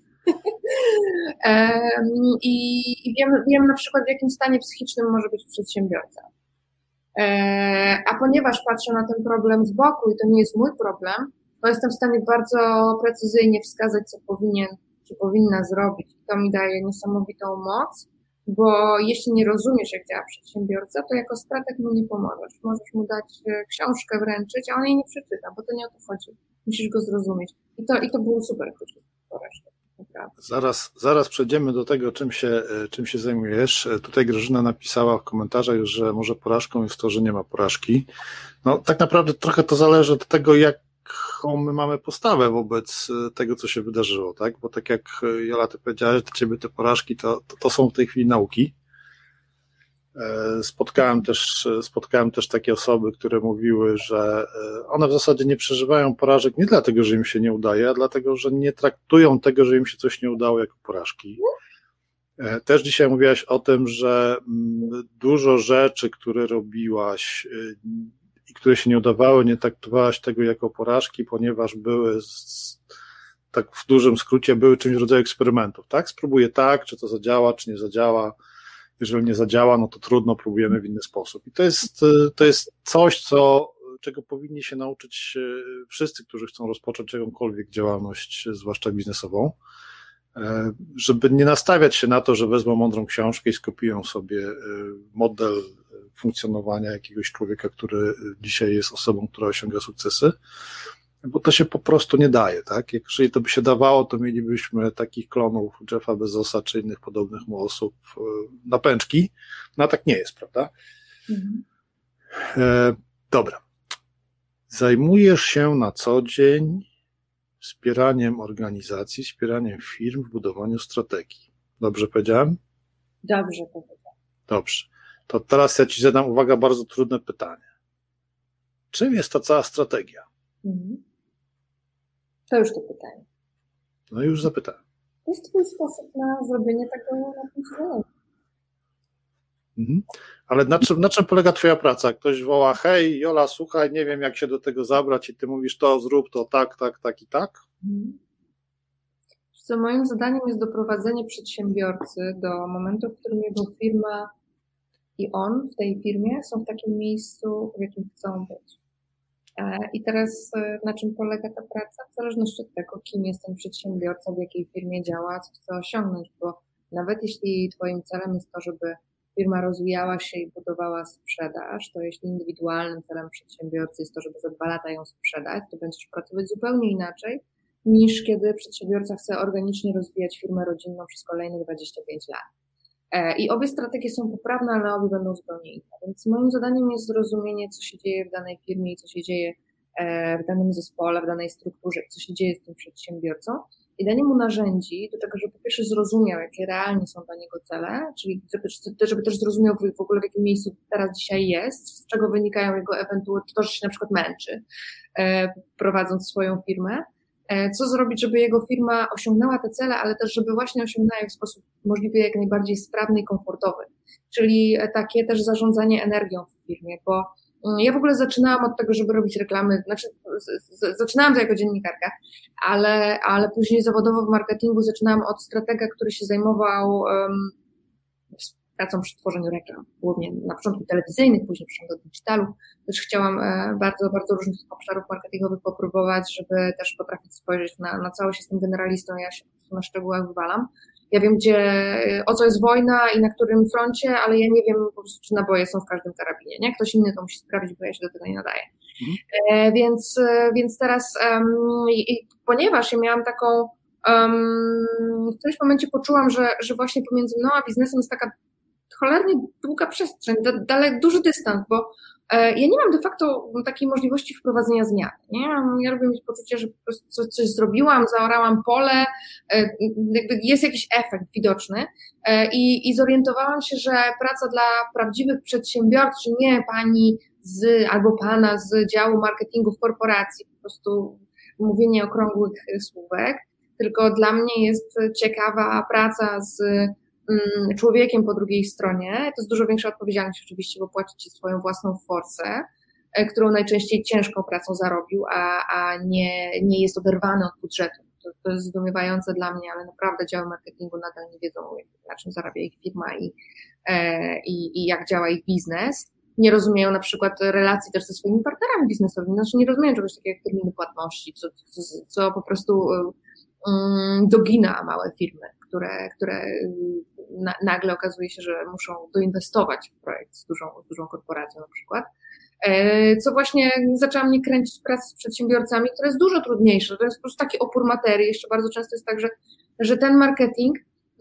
I, i wiem, wiem na przykład, w jakim stanie psychicznym może być przedsiębiorca. A ponieważ patrzę na ten problem z boku i to nie jest mój problem, to jestem w stanie bardzo precyzyjnie wskazać, co powinien, czy powinna zrobić. I to mi daje niesamowitą moc, bo jeśli nie rozumiesz, jak działa przedsiębiorca, to jako strateg mu nie pomożesz. Możesz mu dać książkę wręczyć, a on jej nie przeczyta, bo to nie o to chodzi. Musisz go zrozumieć. I to, i to było super kluczowe. Zaraz, zaraz przejdziemy do tego, czym się, czym się zajmujesz. Tutaj Grażyna napisała w komentarzach, że może porażką jest to, że nie ma porażki. No, tak naprawdę trochę to zależy od tego, jaką my mamy postawę wobec tego, co się wydarzyło, tak? Bo tak jak Jola, ty powiedziałaś, dla ciebie te porażki to, to, to są w tej chwili nauki. Spotkałem też, spotkałem też takie osoby, które mówiły, że one w zasadzie nie przeżywają porażek nie dlatego, że im się nie udaje, a dlatego, że nie traktują tego, że im się coś nie udało, jako porażki. Też dzisiaj mówiłaś o tym, że dużo rzeczy, które robiłaś i które się nie udawały, nie traktowałaś tego jako porażki, ponieważ były, z, tak w dużym skrócie, były czymś w rodzaju eksperymentów. Tak? Spróbuję tak, czy to zadziała, czy nie zadziała. Jeżeli nie zadziała, no to trudno, próbujemy w inny sposób. I to jest, to jest coś, co, czego powinni się nauczyć wszyscy, którzy chcą rozpocząć jakąkolwiek działalność, zwłaszcza biznesową, żeby nie nastawiać się na to, że wezmą mądrą książkę i skopiują sobie model funkcjonowania jakiegoś człowieka, który dzisiaj jest osobą, która osiąga sukcesy, bo to się po prostu nie daje, tak? Jak, jeżeli to by się dawało, to mielibyśmy takich klonów Jeffa Bezosa czy innych podobnych mu osób na pęczki, no a tak nie jest, prawda? Mhm. E, dobra. Zajmujesz się na co dzień wspieraniem organizacji, wspieraniem firm w budowaniu strategii. Dobrze powiedziałem? Dobrze powiedziałem. Dobrze. To teraz ja Ci zadam, uwaga, bardzo trudne pytanie. Czym jest ta cała strategia? Mhm. To już to pytanie. No już zapytałem. To jest Twój sposób na zrobienie tego na tym samym. Mhm. Ale na czym, na czym polega Twoja praca? Ktoś woła, hej, Jola, słuchaj, nie wiem, jak się do tego zabrać i Ty mówisz to, zrób to, tak, tak, tak i tak? Mhm. Co moim zadaniem jest doprowadzenie przedsiębiorcy do momentu, w którym jego firma i on w tej firmie są w takim miejscu, w jakim chcą być. I teraz na czym polega ta praca? W zależności od tego, kim jest ten przedsiębiorca, w jakiej firmie działa, co chce osiągnąć, bo nawet jeśli Twoim celem jest to, żeby firma rozwijała się i budowała sprzedaż, to jeśli indywidualnym celem przedsiębiorcy jest to, żeby za dwa lata ją sprzedać, to będziesz pracować zupełnie inaczej, niż kiedy przedsiębiorca chce organicznie rozwijać firmę rodzinną przez kolejne dwadzieścia pięć lat. I obie strategie są poprawne, ale obie będą zupełnie inne. Więc moim zadaniem jest zrozumienie, co się dzieje w danej firmie i co się dzieje w danym zespole, w danej strukturze, co się dzieje z tym przedsiębiorcą i danie mu narzędzi do tego, żeby po pierwsze zrozumiał, jakie realnie są dla niego cele, czyli żeby, żeby też zrozumiał w ogóle, w jakim miejscu teraz dzisiaj jest, z czego wynikają jego ewentualne, to, że się na przykład męczy, prowadząc swoją firmę. Co zrobić, żeby jego firma osiągnęła te cele, ale też, żeby właśnie osiągnęła je w sposób możliwie jak najbardziej sprawny i komfortowy. Czyli takie też zarządzanie energią w firmie, bo ja w ogóle zaczynałam od tego, żeby robić reklamy, znaczy zaczynałam to jako dziennikarka, ale, ale później zawodowo w marketingu zaczynałam od stratega, który się zajmował um, pracą przy tworzeniu reklam, głównie na początku telewizyjnych, później przyszłam do digitalu. Też chciałam bardzo, bardzo różnych obszarów marketingowych popróbować, żeby też potrafić spojrzeć na, na całość. Jestem generalistą, ja się po prostu na szczegółach wywalam. Ja wiem, gdzie, o co jest wojna i na którym froncie, ale ja nie wiem po prostu, czy naboje są w każdym karabinie, nie? Ktoś inny to musi sprawdzić, bo ja się do tego nie nadaję. Mhm. E, więc, więc teraz, um, i, i, ponieważ ja miałam taką, um, w którymś momencie poczułam, że, że właśnie pomiędzy mną a biznesem jest taka cholernie długa przestrzeń, dalej duży dystans, bo e, ja nie mam de facto takiej możliwości wprowadzenia zmian. Nie? Ja lubię mieć poczucie, że po prostu coś, coś zrobiłam, zaorałam pole, e, jest jakiś efekt widoczny e, i, i zorientowałam się, że praca dla prawdziwych przedsiębiorców, nie pani z, albo pana z działu marketingu w korporacji, po prostu mówienie okrągłych słówek, tylko dla mnie jest ciekawa praca z człowiekiem po drugiej stronie, to jest dużo większa odpowiedzialność oczywiście, bo płaci ci swoją własną forsę, którą najczęściej ciężką pracą zarobił, a, a nie, nie jest oderwany od budżetu. To, to jest zdumiewające dla mnie, ale naprawdę działy marketingu nadal nie wiedzą, na czym zarabia ich firma i, e, i, i jak działa ich biznes. Nie rozumieją na przykład relacji też ze swoimi partnerami biznesowymi, znaczy nie rozumieją czegoś takiego jak terminy płatności, co, co, co po prostu um, dogina małe firmy, które, które na, nagle okazuje się, że muszą doinwestować w projekt z dużą, z dużą korporacją na przykład, e, co właśnie zaczęła mnie kręcić pracę z przedsiębiorcami, która jest dużo trudniejsza, to jest po prostu taki opór materii, jeszcze bardzo często jest tak, że, że ten marketing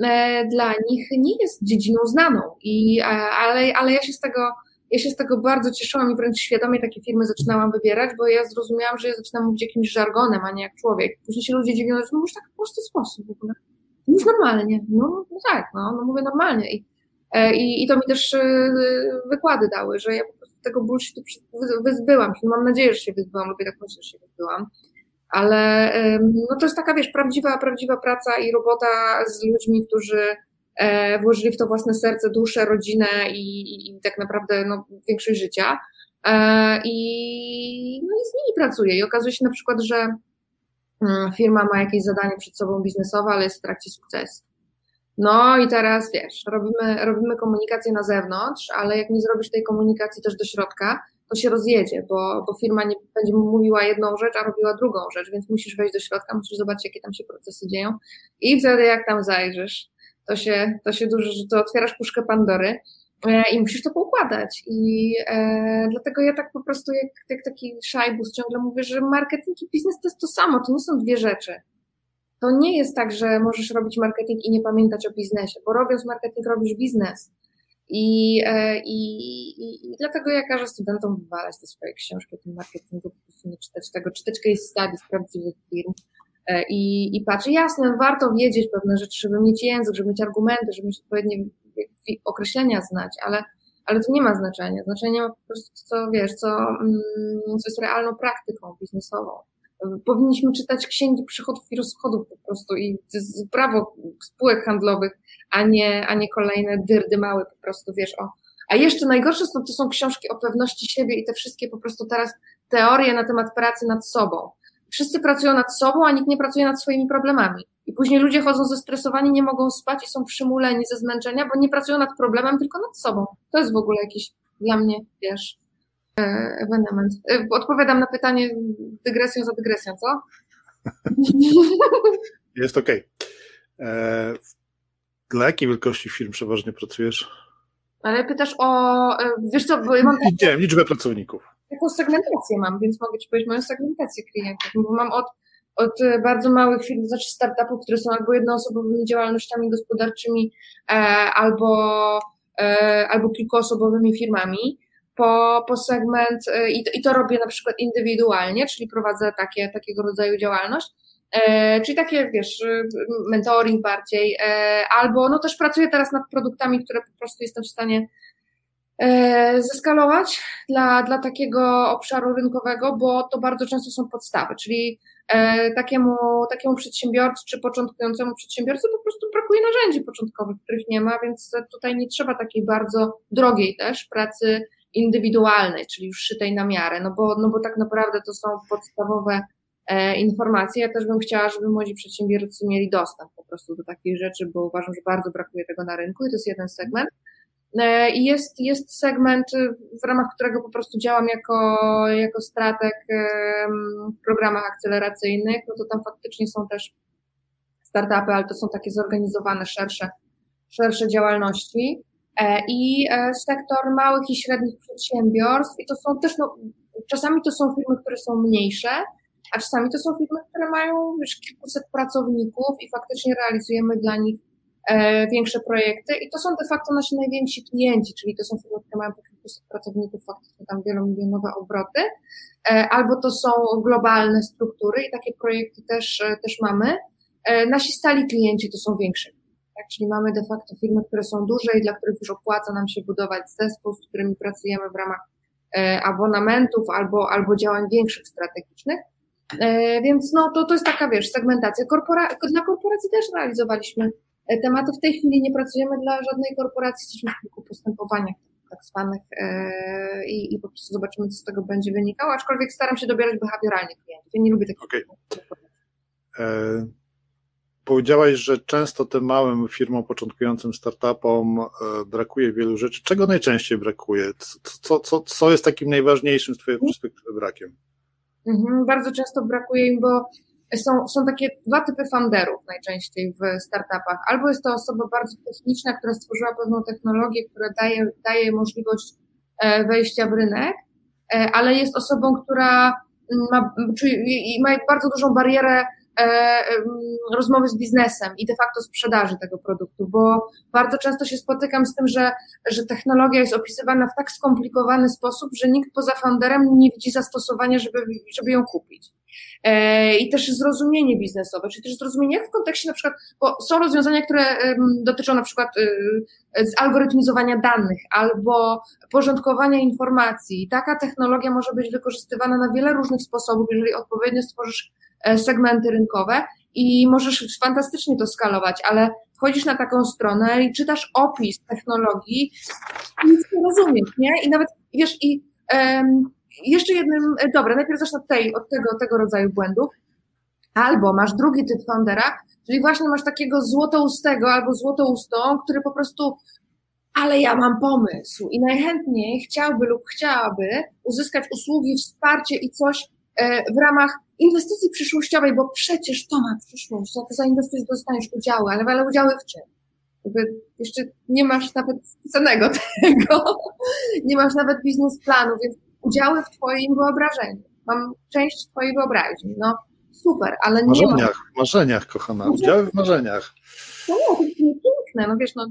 e, dla nich nie jest dziedziną znaną, i, ale, ale ja się z tego Ja się z tego bardzo cieszyłam i wręcz świadomie takie firmy zaczynałam wybierać, bo ja zrozumiałam, że ja zaczynam mówić jakimś żargonem, a nie jak człowiek. Później się ludzie dziwią, że no już tak w prosty sposób w ogóle. Już normalnie, no, no tak, no, no mówię normalnie. I, I, i to mi też wykłady dały, że ja po prostu tego bullshitu wyzbyłam się. Mam nadzieję, że się wyzbyłam, lubię tak myśleć, że się wyzbyłam. Ale no to jest taka, wiesz, prawdziwa, prawdziwa praca i robota z ludźmi, którzy włożyli w to własne serce, duszę, rodzinę i, i, i tak naprawdę no, większość życia. I, no i z nimi pracuję. I okazuje się na przykład, że firma ma jakieś zadanie przed sobą biznesowe, ale jest w trakcie sukcesu. No i teraz, wiesz, robimy, robimy komunikację na zewnątrz, ale jak nie zrobisz tej komunikacji też do środka, to się rozjedzie, bo, bo firma nie będzie mówiła jedną rzecz, a robiła drugą rzecz, więc musisz wejść do środka, musisz zobaczyć, jakie tam się procesy dzieją i wtedy jak tam zajrzysz, to się, to się dużo, to otwierasz puszkę Pandory i musisz to poukładać. I e, dlatego ja tak po prostu, jak, jak taki szajbus ciągle mówię, że marketing i biznes to jest to samo, to nie są dwie rzeczy. To nie jest tak, że możesz robić marketing i nie pamiętać o biznesie, bo robiąc marketing robisz biznes. I, i, i, i dlatego ja każę studentom wywalać te swoje książki o tym marketingu, po prostu nie czytać tego, czytać case study z prawdziwych firm i, i patrzę, jasne, warto wiedzieć pewne rzeczy, żeby mieć język, żeby mieć argumenty, żeby mieć odpowiednie określenia znać, ale, ale to nie ma znaczenia. Znaczenie ma po prostu, co wiesz, co, co jest realną praktyką biznesową. Powinniśmy czytać księgi przychodów i rozchodów po prostu i prawo spółek handlowych, a nie, a nie kolejne dyrdy małe po prostu, wiesz, o. A jeszcze najgorsze są, to są książki o pewności siebie i te wszystkie po prostu teraz teorie na temat pracy nad sobą. Wszyscy pracują nad sobą, a nikt nie pracuje nad swoimi problemami. I później ludzie chodzą zestresowani, nie mogą spać i są przymuleni ze zmęczenia, bo nie pracują nad problemem, tylko nad sobą. To jest w ogóle jakiś dla mnie, wiesz, ewenement. Odpowiadam na pytanie dygresją za dygresją, co? Jest okej. Okay. Dla jakiej wielkości firm przeważnie pracujesz? Ale pytasz o... Wiesz co, bo ja mam... Nie, tak, liczbę pracowników. Taką segmentację mam, więc mogę ci powiedzieć moją segmentację klientów, bo mam od, od bardzo małych firm, znaczy startupów, które są albo jednoosobowymi działalnościami gospodarczymi, e, albo, e, albo kilkuosobowymi firmami, Po, po segment i to, i to robię na przykład indywidualnie, czyli prowadzę takie, takiego rodzaju działalność, e, czyli takie, wiesz, mentoring bardziej, e, albo no też pracuję teraz nad produktami, które po prostu jestem w stanie e, zeskalować dla, dla takiego obszaru rynkowego, bo to bardzo często są podstawy, czyli e, takiemu, takiemu przedsiębiorcy czy początkującemu przedsiębiorcy po prostu brakuje narzędzi początkowych, których nie ma, więc tutaj nie trzeba takiej bardzo drogiej też pracy indywidualnej, czyli już szytej na miarę, no bo, no bo tak naprawdę to są podstawowe e, informacje. Ja też bym chciała, żeby młodzi przedsiębiorcy mieli dostęp po prostu do takich rzeczy, bo uważam, że bardzo brakuje tego na rynku i to jest jeden segment. E, I jest, jest segment, w ramach którego po prostu działam jako, jako strateg e, w programach akceleracyjnych, no to tam faktycznie są też startupy, ale to są takie zorganizowane, szersze, szersze działalności. I sektor małych i średnich przedsiębiorstw i to są też, no, czasami to są firmy, które są mniejsze, a czasami to są firmy, które mają już kilkuset pracowników i faktycznie realizujemy dla nich e, większe projekty i to są de facto nasi najwięksi klienci, czyli to są firmy, które mają po kilkuset pracowników, faktycznie tam wielomilionowe obroty, e, albo to są globalne struktury i takie projekty też, e, też mamy. E, nasi stali klienci to są większe. Tak, czyli mamy de facto firmy, które są duże i dla których już opłaca nam się budować zespół, z którymi pracujemy w ramach e, abonamentów albo, albo działań większych strategicznych. E, więc no to, to jest taka, wiesz, segmentacja. Korpora, dla korporacji też realizowaliśmy tematy. W tej chwili nie pracujemy dla żadnej korporacji, jesteśmy w kilku postępowaniach tak zwanych e, i, i po prostu zobaczymy, co z tego będzie wynikało, aczkolwiek staram się dobierać behawioralnie klientów. Ja nie lubię takich okay. klientów. Powiedziałaś, że często tym małym firmom, początkującym startupom brakuje wielu rzeczy. Czego najczęściej brakuje? Co, co, co jest takim najważniejszym z twojej perspektywy brakiem? Mhm, bardzo często brakuje im, bo są, są takie dwa typy founderów najczęściej w startupach. Albo jest to osoba bardzo techniczna, która stworzyła pewną technologię, która daje, daje możliwość wejścia w rynek, ale jest osobą, która ma, czyli ma bardzo dużą barierę rozmowy z biznesem i de facto sprzedaży tego produktu, bo bardzo często się spotykam z tym, że, że technologia jest opisywana w tak skomplikowany sposób, że nikt poza founderem nie widzi zastosowania, żeby, żeby ją kupić. i też zrozumienie biznesowe, czyli też zrozumienie jak w kontekście na przykład, bo są rozwiązania, które dotyczą na przykład zalgorytmizowania danych albo porządkowania informacji. Taka technologia może być wykorzystywana na wiele różnych sposobów, jeżeli odpowiednio stworzysz segmenty rynkowe i możesz fantastycznie to skalować, ale wchodzisz na taką stronę i czytasz opis technologii i nic nie rozumiesz, nie? I nawet, wiesz, i um, jeszcze jednym, dobra, najpierw zacznę od, tej, od tego, tego rodzaju błędów, albo masz drugi typ foundera, czyli właśnie masz takiego złotoustego albo złotoustą, który po prostu, ale ja mam pomysł i najchętniej chciałby lub chciałaby uzyskać usługi, wsparcie i coś w ramach inwestycji przyszłościowej, bo przecież to ma przyszłość, jak zainwestujesz, dostaniesz udziały, ale, ale udziały w czym? Jakby jeszcze nie masz nawet cenego tego, nie masz nawet biznesplanu, więc udziały w twoim wyobrażeniu. Mam część twojej wyobraźni, no super, ale nie masz. W marzeniach, ma... marzeniach, kochana, udziały w marzeniach. No nie, to jest piękne, no wiesz, no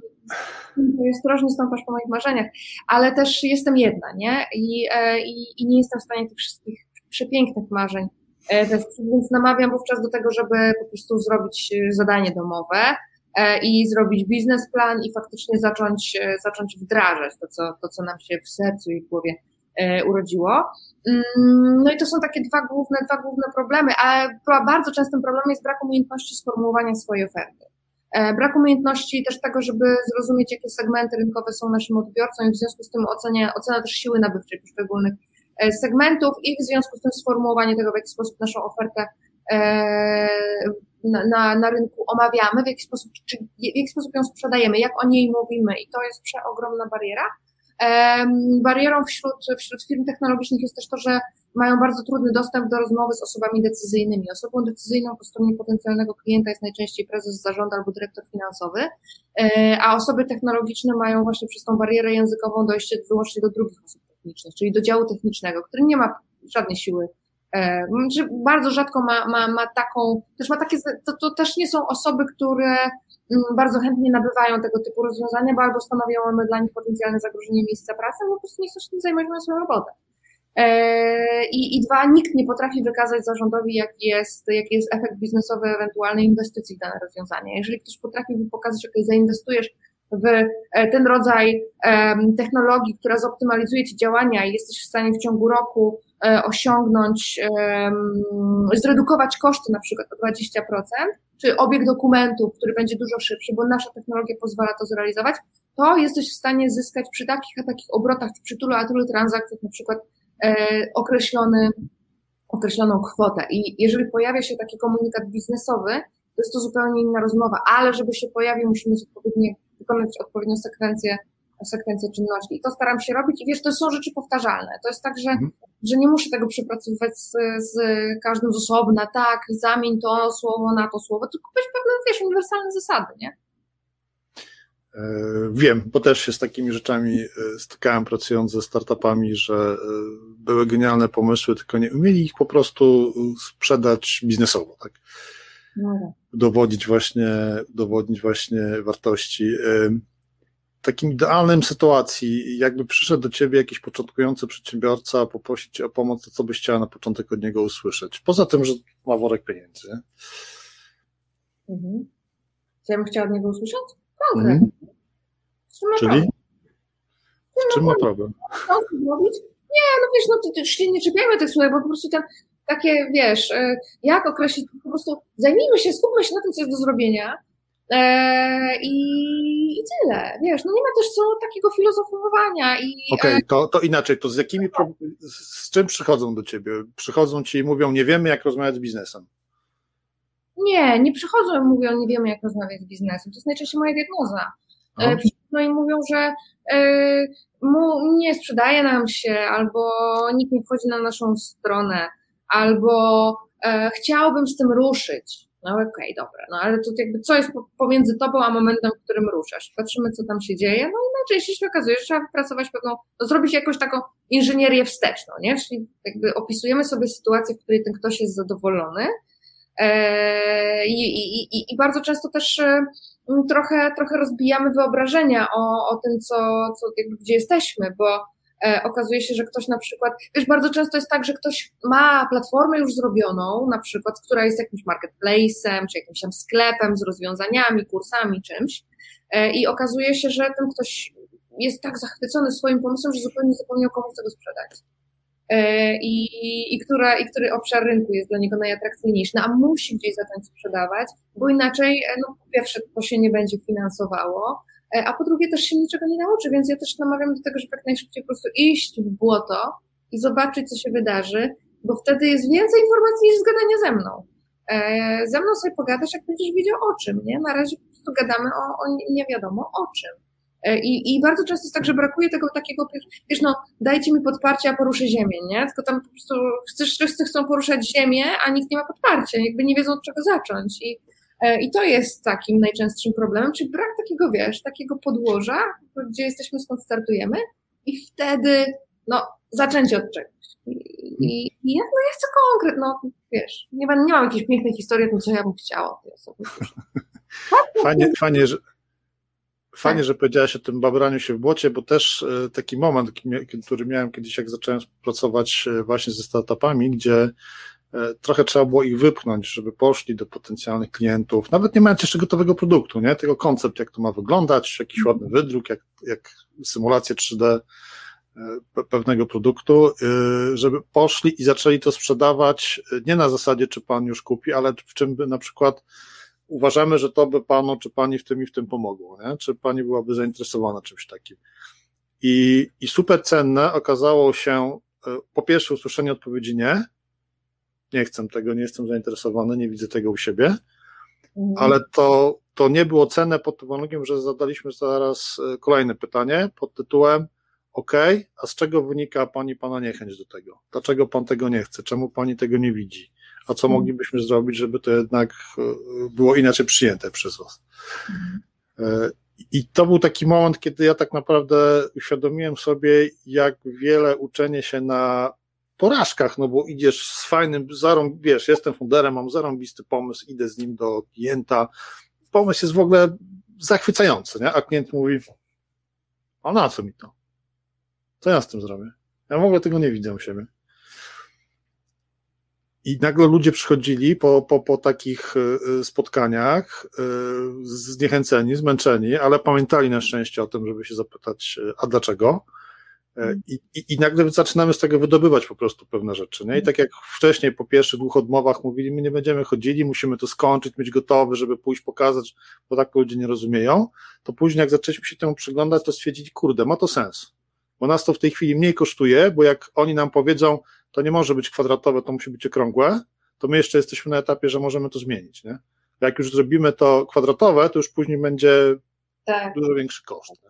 ostrożnie stąpasz po moich marzeniach, ale też jestem jedna, nie? I, i, i nie jestem w stanie tych wszystkich przepięknych marzeń. Więc namawiam wówczas do tego, żeby po prostu zrobić zadanie domowe i zrobić biznesplan i faktycznie zacząć, zacząć wdrażać to co, to, co nam się w sercu i w głowie urodziło. No i to są takie dwa główne, dwa główne problemy, a bardzo częstym problemem jest brak umiejętności sformułowania swojej oferty. Brak umiejętności też tego, żeby zrozumieć, jakie segmenty rynkowe są naszym odbiorcą i w związku z tym ocenia, ocena też siły nabywczej poszczególnych segmentów i w związku z tym sformułowanie tego, w jaki sposób naszą ofertę na, na, na rynku omawiamy, w jaki sposób, czy, w jaki sposób ją sprzedajemy, jak o niej mówimy i to jest przeogromna bariera. Barierą wśród, wśród firm technologicznych jest też to, że mają bardzo trudny dostęp do rozmowy z osobami decyzyjnymi. Osobą decyzyjną po stronie potencjalnego klienta jest najczęściej prezes zarządu albo dyrektor finansowy, a osoby technologiczne mają właśnie przez tą barierę językową dojście wyłącznie do drugich osób, czyli do działu technicznego, który nie ma żadnej siły, e, bardzo rzadko ma, ma, ma taką, też ma takie, to, to też nie są osoby, które m, bardzo chętnie nabywają tego typu rozwiązania, bo albo stanowią one dla nich potencjalne zagrożenie miejsca pracy, albo po prostu nie chcą się tym zajmować, mają swoją robotę. E, i, I dwa, nikt nie potrafi wykazać zarządowi, jaki jest, jaki jest efekt biznesowy ewentualnej inwestycji w dane rozwiązanie. Jeżeli ktoś potrafiłby pokazać, okej, zainwestujesz w ten rodzaj technologii, która zoptymalizuje ci działania i jesteś w stanie w ciągu roku osiągnąć, zredukować koszty na przykład o dwadzieścia procent, czy obieg dokumentów, który będzie dużo szybszy, bo nasza technologia pozwala to zrealizować, to jesteś w stanie zyskać przy takich a takich obrotach, czy przy tylu a tylu transakcjach na przykład określony, określoną kwotę. I jeżeli pojawia się taki komunikat biznesowy, to jest to zupełnie inna rozmowa, ale żeby się pojawił, musimy odpowiednie wykonać odpowiednią sekwencję, sekwencję czynności. I to staram się robić i wiesz, to są rzeczy powtarzalne. To jest tak, że, mhm. że nie muszę tego przepracowywać z, z każdym z osobna, tak, zamień to słowo na to słowo, tylko być pewne, wiesz, uniwersalne zasady, nie? Wiem, bo też się z takimi rzeczami stykałem pracując ze startupami, że były genialne pomysły, tylko nie umieli ich po prostu sprzedać biznesowo, tak? Dowodzić właśnie, dowodzić właśnie wartości. W takim idealnym sytuacji, jakby przyszedł do ciebie jakiś początkujący przedsiębiorca, poprosić cię o pomoc, to co byś chciała na początek od niego usłyszeć? Poza tym, że ma worek pieniędzy. Mhm. Co ja bym chciała od niego usłyszeć? Konkret. Mhm. Czyli? Z czym ma problem? Co zrobić? Nie, no wiesz, no to już nie czepiajmy tych słów, bo po prostu tam takie, wiesz, jak określić, po prostu zajmijmy się, skupmy się na tym, co jest do zrobienia eee, i, i tyle, wiesz, no nie ma też co takiego filozofowania. Okej, okay, to, to inaczej, to z jakimi, z czym przychodzą do ciebie? Przychodzą ci i mówią, nie wiemy, jak rozmawiać z biznesem. Nie, nie przychodzą i mówią, nie wiemy, jak rozmawiać z biznesem, to jest najczęściej moja diagnoza. No. No i mówią, że y, mu nie sprzedaje nam się, albo nikt nie wchodzi na naszą stronę, albo e, chciałbym z tym ruszyć. No okej, okay, dobra, no ale to jakby co jest pomiędzy tobą a momentem, w którym ruszasz? Patrzymy, co tam się dzieje, no i najczęściej się okazuje, że trzeba wypracować pewną, no zrobić jakąś taką inżynierię wsteczną, nie? Czyli jakby opisujemy sobie sytuację, w której ten ktoś jest zadowolony e, i, i, i bardzo często też e, trochę, trochę rozbijamy wyobrażenia o, o tym, co, co jakby, gdzie jesteśmy, bo okazuje się, że ktoś na przykład, wiesz, bardzo często jest tak, że ktoś ma platformę już zrobioną, na przykład, która jest jakimś marketplace'em, czy jakimś tam sklepem z rozwiązaniami, kursami, czymś i okazuje się, że ten ktoś jest tak zachwycony swoim pomysłem, że zupełnie zapomniał komu chce go sprzedać. I, i, która, i który obszar rynku jest dla niego najatrakcyjniejszy, no, a musi gdzieś zacząć sprzedawać, bo inaczej, no, po pierwsze to się nie będzie finansowało, a po drugie też się niczego nie nauczy, więc ja też namawiam do tego, żeby jak najszybciej po prostu iść w błoto i zobaczyć, co się wydarzy, bo wtedy jest więcej informacji niż z gadania ze mną. E, ze mną sobie pogadasz, jak będziesz wiedział o czym, nie? Na razie po prostu gadamy o, o nie wiadomo o czym. I, I bardzo często jest tak, że brakuje tego takiego, wiesz, no, dajcie mi podparcie, a poruszę ziemię, nie? Tylko tam po prostu wszyscy chcą poruszać ziemię, a nikt nie ma podparcia, jakby nie wiedzą, od czego zacząć. I, i to jest takim najczęstszym problemem, czyli brak takiego, wiesz, takiego podłoża, gdzie jesteśmy, skąd startujemy i wtedy, no, zaczęcie od czegoś. I, i ja, no, ja chcę konkret, no, wiesz, nie, nie mam jakiejś pięknej historii o tym, co ja bym chciała. Fajnie, fajnie, że Fajnie, że powiedziałaś o tym babraniu się w błocie, bo też taki moment, który miałem kiedyś, jak zacząłem pracować właśnie ze startupami, gdzie trochę trzeba było ich wypchnąć, żeby poszli do potencjalnych klientów, nawet nie mając jeszcze gotowego produktu, nie? Tylko koncept, jak to ma wyglądać, jakiś ładny wydruk, jak, jak symulację trzy D pewnego produktu, żeby poszli i zaczęli to sprzedawać nie na zasadzie, czy pan już kupi, ale w czym by na przykład uważamy, że to by panu czy pani w tym i w tym pomogło, nie? Czy pani byłaby zainteresowana czymś takim. I, i super cenne okazało się po pierwsze usłyszenie odpowiedzi nie, nie chcę tego, nie jestem zainteresowany, nie widzę tego u siebie, ale to, to nie było cenne pod tym warunkiem, że zadaliśmy zaraz kolejne pytanie pod tytułem OK, a z czego wynika pani pana niechęć do tego? Dlaczego pan tego nie chce? Czemu pani tego nie widzi? A co moglibyśmy zrobić, żeby to jednak było inaczej przyjęte przez was. I to był taki moment, kiedy ja tak naprawdę uświadomiłem sobie, jak wiele uczenie się na porażkach, no bo idziesz z fajnym, zarąb, wiesz, jestem funderem, mam zarąbisty pomysł, idę z nim do klienta. Pomysł jest w ogóle zachwycający, nie? A klient mówi, a na co mi to? Co ja z tym zrobię? Ja w ogóle tego nie widzę u siebie. I nagle ludzie przychodzili po, po, po takich spotkaniach zniechęceni, zmęczeni, ale pamiętali na szczęście o tym, żeby się zapytać, a dlaczego? I, i, i nagle zaczynamy z tego wydobywać po prostu pewne rzeczy, nie? I tak jak wcześniej po pierwszych dwóch odmowach mówili, my nie będziemy chodzili, musimy to skończyć, mieć gotowe, żeby pójść pokazać, bo tak ludzie nie rozumieją, to później jak zaczęliśmy się temu przyglądać, to stwierdzili, kurde, ma to sens, bo nas to w tej chwili mniej kosztuje, bo jak oni nam powiedzą, to nie może być kwadratowe, to musi być okrągłe, to my jeszcze jesteśmy na etapie, że możemy to zmienić, nie? Jak już zrobimy to kwadratowe, to już później będzie tak dużo większy koszt. Nie?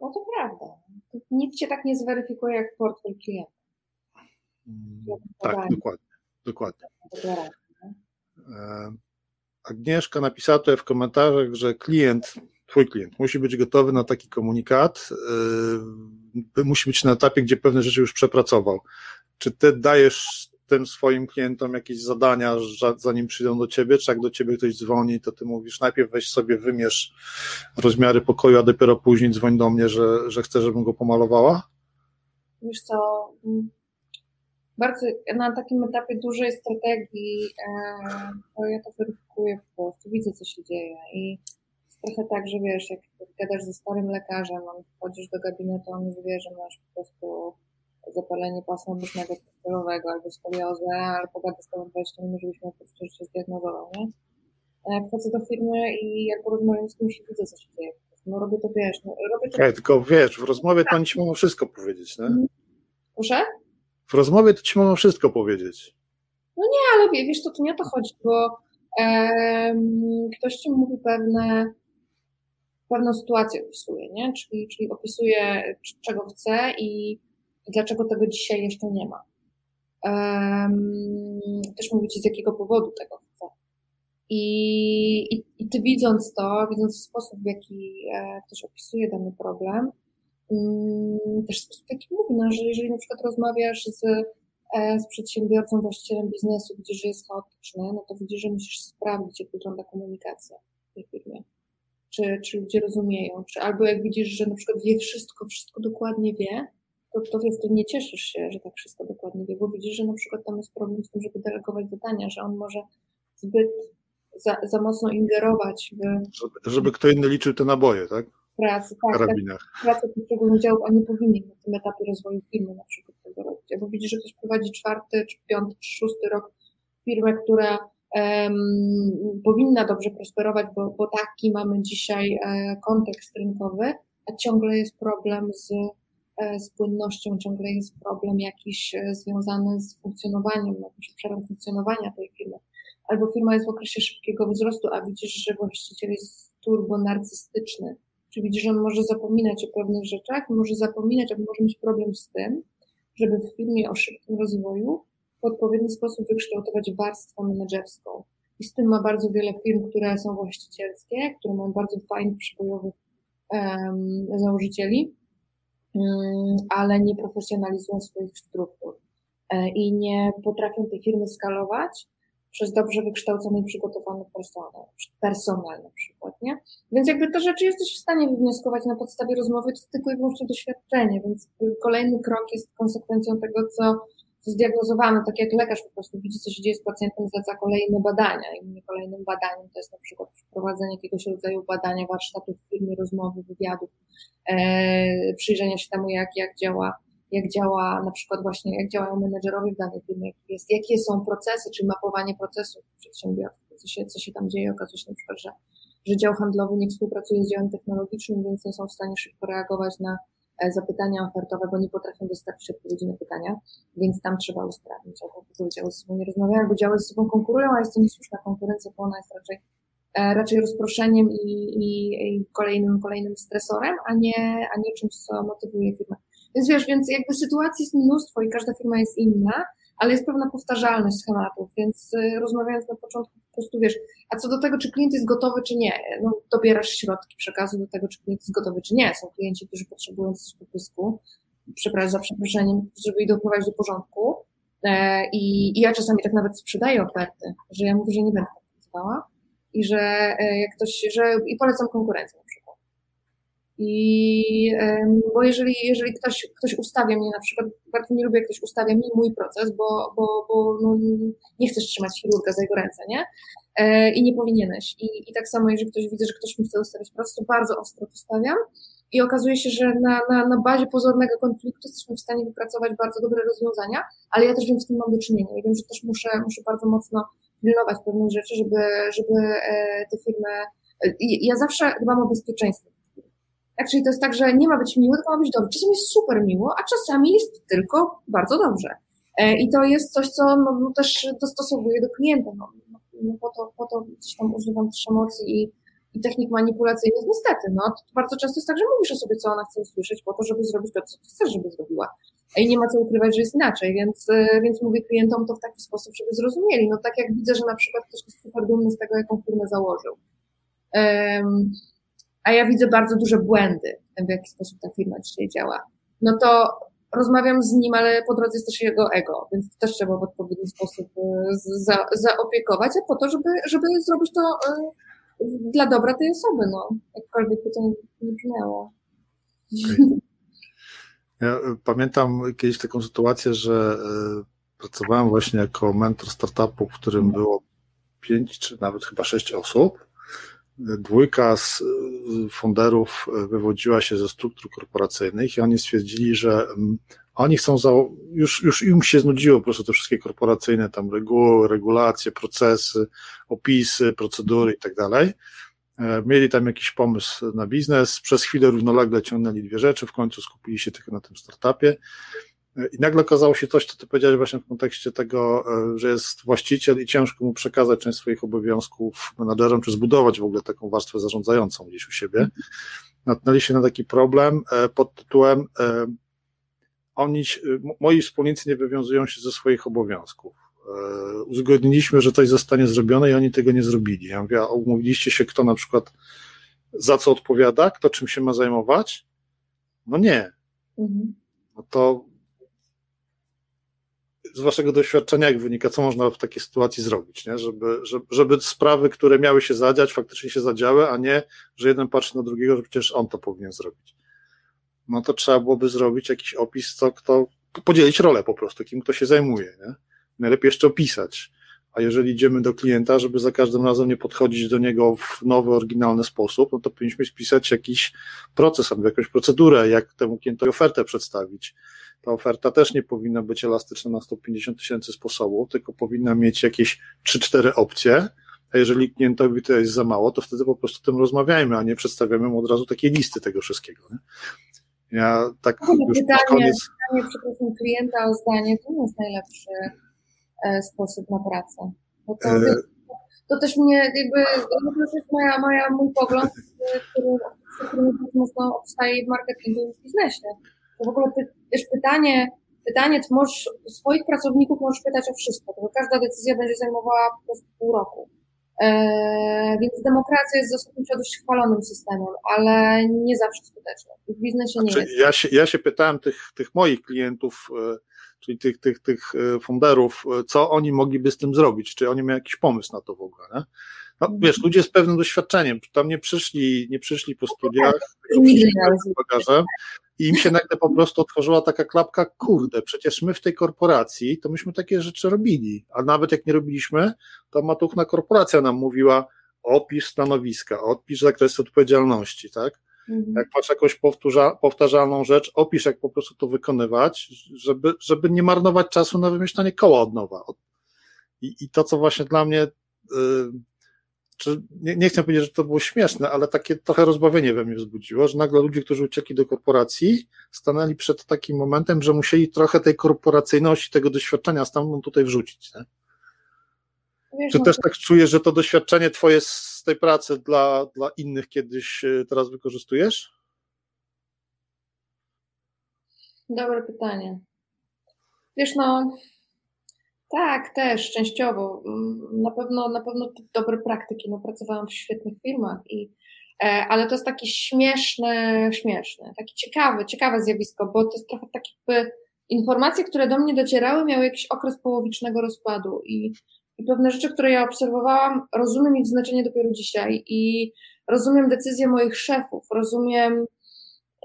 No to prawda. Nikt cię tak nie zweryfikuje jak portfel klienta. Tak, podanie. dokładnie. dokładnie. Agnieszka napisała tutaj w komentarzach, że klient, twój klient musi być gotowy na taki komunikat, yy, musi być na etapie, gdzie pewne rzeczy już przepracował. Czy ty dajesz tym swoim klientom jakieś zadania, zanim przyjdą do ciebie, czy jak do ciebie ktoś dzwoni, to ty mówisz, najpierw weź sobie wymierz rozmiary pokoju, a dopiero później dzwoń do mnie, że, że chcę, żebym go pomalowała? Wiesz co, bardzo na takim etapie dużej strategii, to ja to weryfikuję po prostu, widzę, co się dzieje i trochę tak, że wiesz, jak gadasz ze starym lekarzem, on wchodzisz do gabinetu, on już wie, że masz po prostu zapalenie pasma bucznego krwiobiegu albo skoliozę, ale pogada z tobą dwadzieścia minut, żebyśmy oczywiście się zdiagnozował, nie? Wchodzę do firmy i jak porozmawiam z kimś, widzę, co się dzieje. No robię to, wiesz, no, robię to... Hej, tylko wiesz, w rozmowie to oni ci mogą wszystko powiedzieć, nie? Proszę? W rozmowie to ci mogą wszystko powiedzieć. No nie, ale wiesz, to, to nie o to chodzi, bo um, ktoś ci mówi pewne... pewną sytuację opisuje, nie? Czyli, czyli opisuje, czego chce i dlaczego tego dzisiaj jeszcze nie ma. Um, też mówię ci, z jakiego powodu tego chce. I, i, i ty widząc to, widząc sposób, w jaki e, ktoś opisuje dany problem, um, też sposób, w jaki mówi, no, że jeżeli na przykład rozmawiasz z, e, z przedsiębiorcą, właścicielem biznesu, widzisz, że jest chaotyczny, no to widzisz, że musisz sprawdzić, jak wygląda komunikacja w tej firmie. Czy, czy ludzie rozumieją, czy albo jak widzisz, że na przykład wie wszystko, wszystko dokładnie wie, to, to wiesz, to nie cieszysz się, że tak wszystko dokładnie wie, bo widzisz, że na przykład tam jest problem z tym, żeby delegować zadania, że on może zbyt za, za mocno ingerować w... Żeby, żeby kto inny liczył te naboje, tak? Pracy, tak, tak, pracę poszczególnych działów, a nie powinien na tym etapie rozwoju firmy na przykład tego robić. Bo widzisz, że ktoś prowadzi czwarty, czy piąty, czy szósty rok firmę, która um, powinna dobrze prosperować, bo, bo taki mamy dzisiaj e, kontekst rynkowy, a ciągle jest problem z, e, z płynnością, ciągle jest problem jakiś e, związany z funkcjonowaniem, jakimś obszarem funkcjonowania tej firmy. Albo firma jest w okresie szybkiego wzrostu, a widzisz, że właściciel jest turbo narcystyczny. Czyli widzisz, że on może zapominać o pewnych rzeczach, może zapominać, albo może mieć problem z tym, żeby w firmie o szybkim rozwoju w odpowiedni sposób wykształtować warstwę menedżerską. I z tym ma bardzo wiele firm, które są właścicielskie, które mają bardzo fajnych, przybojowych um, założycieli, um, ale nie profesjonalizują swoich struktur um, i nie potrafią tej firmy skalować przez dobrze wykształcony i przygotowany personel, personel na przykład, nie? Więc jakby te rzeczy jesteś w stanie wywnioskować na podstawie rozmowy, to tylko i wyłącznie doświadczenie, więc kolejny krok jest konsekwencją tego, co zdiagnozowano, tak jak lekarz po prostu widzi, co się dzieje z pacjentem, zleca kolejne badania i kolejnym badaniem to jest na przykład przeprowadzenie jakiegoś rodzaju badania, warsztatów w firmie, rozmowy, wywiadów, e, przyjrzenia się temu, jak, jak działa jak działa na przykład właśnie, jak działają menedżerowie w danej firmie, jest, jakie są procesy, czy mapowanie procesów przedsiębiorstw, co się, co się tam dzieje, okazuje się na przykład, że, że dział handlowy nie współpracuje z działem technologicznym, więc nie są w stanie szybko reagować na zapytania ofertowe, bo nie potrafią dostarczyć odpowiedzi na pytania, więc tam trzeba usprawnić, albo działy ze sobą nie rozmawiają, albo działy ze sobą konkurują, a jest to niesłuszna konkurencja, bo ona jest raczej raczej rozproszeniem i, i, i kolejnym, kolejnym stresorem, a nie, a nie czymś, co motywuje firmę. Więc wiesz, więc jakby sytuacji jest mnóstwo i każda firma jest inna, ale jest pewna powtarzalność schematów, więc rozmawiając na początku po prostu wiesz, a co do tego, czy klient jest gotowy, czy nie, no dobierasz środki przekazu do tego, czy klient jest gotowy, czy nie. Są klienci, którzy potrzebują coś po pysku, przepraszam za przeproszeniem, żeby ich doprowadzić do porządku i, i ja czasami tak nawet sprzedaję oferty, że ja mówię, że nie będę pracowała i że jak ktoś, że i polecam konkurencję na przykład. I, bo jeżeli, jeżeli ktoś, ktoś ustawia mnie, na przykład, bardzo nie lubię, jak ktoś ustawia mi mój proces, bo, bo, bo, no, nie chcesz trzymać chirurga za jego ręce, nie? I nie powinieneś. I, i tak samo, jeżeli ktoś widzi, że ktoś mi chce ustawiać proces, to bardzo ostro to stawiam. I okazuje się, że na, na, na bazie pozornego konfliktu jesteśmy w stanie wypracować bardzo dobre rozwiązania, ale ja też wiem, z tym mam do czynienia. I wiem, że też muszę, muszę bardzo mocno pilnować pewnych rzeczy, żeby, żeby te firmy, ja zawsze dbam o bezpieczeństwo. Tak, czyli to jest tak, że nie ma być miło, tylko ma być dobrze. Czasami jest super miło, a czasami jest tylko bardzo dobrze. I to jest coś, co no, też dostosowuję do klienta. No, no, po, to, po to gdzieś tam używam też emocji i, i technik manipulacyjnych. Niestety, no, to bardzo często jest tak, że mówisz o sobie, co ona chce usłyszeć, po to, żeby zrobić to, co chcesz, żeby zrobiła. I nie ma co ukrywać, że jest inaczej, więc, więc mówię klientom to w taki sposób, żeby zrozumieli. No tak jak widzę, że na przykład ktoś jest super dumny z tego, jaką firmę założył. Um, a ja widzę bardzo duże błędy, w jaki sposób ta firma dzisiaj działa, no to rozmawiam z nim, ale po drodze jest też jego ego, więc też trzeba w odpowiedni sposób za, zaopiekować, a po to, żeby, żeby zrobić to dla dobra tej osoby, no, jakkolwiek by to nie brzmiało. Okay. Ja pamiętam kiedyś taką sytuację, że pracowałem właśnie jako mentor startupu, w którym było pięć, czy nawet chyba sześć osób. Dwójka z funderów wywodziła się ze struktur korporacyjnych i oni stwierdzili, że oni chcą, za, już, już im się znudziło po prostu te wszystkie korporacyjne tam reguły, regulacje, procesy, opisy, procedury i tak dalej. Mieli tam jakiś pomysł na biznes, przez chwilę równolegle ciągnęli dwie rzeczy, w końcu skupili się tylko na tym startupie. I nagle okazało się coś, co ty powiedziałeś właśnie w kontekście tego, że jest właściciel i ciężko mu przekazać część swoich obowiązków menadżerom, czy zbudować w ogóle taką warstwę zarządzającą gdzieś u siebie. Natknęli się na taki problem pod tytułem oni, moi wspólnicy nie wywiązują się ze swoich obowiązków. Uzgodniliśmy, że coś zostanie zrobione i oni tego nie zrobili. Ja mówię, a umówiliście się, kto na przykład za co odpowiada, kto czym się ma zajmować? No nie. No to z waszego doświadczenia, jak wynika, co można w takiej sytuacji zrobić, nie? Żeby, żeby, żeby sprawy, które miały się zadziać, faktycznie się zadziały, a nie, że jeden patrzy na drugiego, że przecież on to powinien zrobić. no to trzeba byłoby zrobić jakiś opis, co kto, podzielić rolę po prostu, kim kto się zajmuje, nie? Najlepiej jeszcze opisać. A jeżeli idziemy do klienta, żeby za każdym razem nie podchodzić do niego w nowy, oryginalny sposób, no to powinniśmy spisać jakiś proces albo jakąś procedurę, jak temu klientowi ofertę przedstawić. Ta oferta też nie powinna być elastyczna na sto pięćdziesiąt tysięcy sposobów, tylko powinna mieć jakieś trzy cztery opcje, a jeżeli klientowi to jest za mało, to wtedy po prostu o tym rozmawiajmy, a nie przedstawiamy mu od razu takiej listy tego wszystkiego. Nie? Ja tak no, już pytanie, na koniec... Pytanie, przepraszam, klienta o zdanie, to nie jest najlepszy sposób na pracę. Bo to, e... to też mnie jakby, to też jest moja, moja, mój pogląd, który, który mocno obstaje w marketingu i w biznesie. To w ogóle ty, wiesz, pytanie, pytanie, ty możesz, swoich pracowników możesz pytać o wszystko, bo każda decyzja będzie zajmowała po prostu pół roku. Eee, więc demokracja jest zasadniczo dość chwalonym systemem, ale nie zawsze skuteczna. W biznesie nie znaczy, jest. Ja się, ja się pytałem tych, tych moich klientów, czyli tych, tych, tych funderów, co oni mogliby z tym zrobić, czy oni mieli jakiś pomysł na to w ogóle, nie? No wiesz, ludzie z pewnym doświadczeniem, tam nie przyszli, nie przyszli po studiach, tylko przyszli z bagażem i im się nagle po prostu otworzyła taka klapka, kurde, przecież my w tej korporacji, to myśmy takie rzeczy robili, a nawet jak nie robiliśmy, to matuchna korporacja nam mówiła, opisz stanowiska, opisz zakres odpowiedzialności, tak? Jak masz jakąś powtórza, powtarzalną rzecz, opisz, jak po prostu to wykonywać, żeby, żeby nie marnować czasu na wymyślanie koła od nowa. I, i to, co właśnie dla mnie, yy, czy, nie, nie chcę powiedzieć, że to było śmieszne, ale takie trochę rozbawienie we mnie wzbudziło, że nagle ludzie, którzy uciekli do korporacji, stanęli przed takim momentem, że musieli trochę tej korporacyjności, tego doświadczenia stamtąd tutaj wrzucić. Nie? Wiesz, czy też tak czujesz, że to doświadczenie twoje z tej pracy dla, dla innych kiedyś teraz wykorzystujesz? Dobre pytanie. Wiesz, no tak, też częściowo. Na pewno, na pewno dobre praktyki. No, pracowałam w świetnych firmach, i, ale to jest takie śmieszne, śmieszne, takie ciekawe, ciekawe zjawisko, bo to jest trochę tak jakby informacje, które do mnie docierały, miały jakiś okres połowicznego rozpadu i I pewne rzeczy, które ja obserwowałam, rozumiem ich znaczenie dopiero dzisiaj i rozumiem decyzje moich szefów, rozumiem,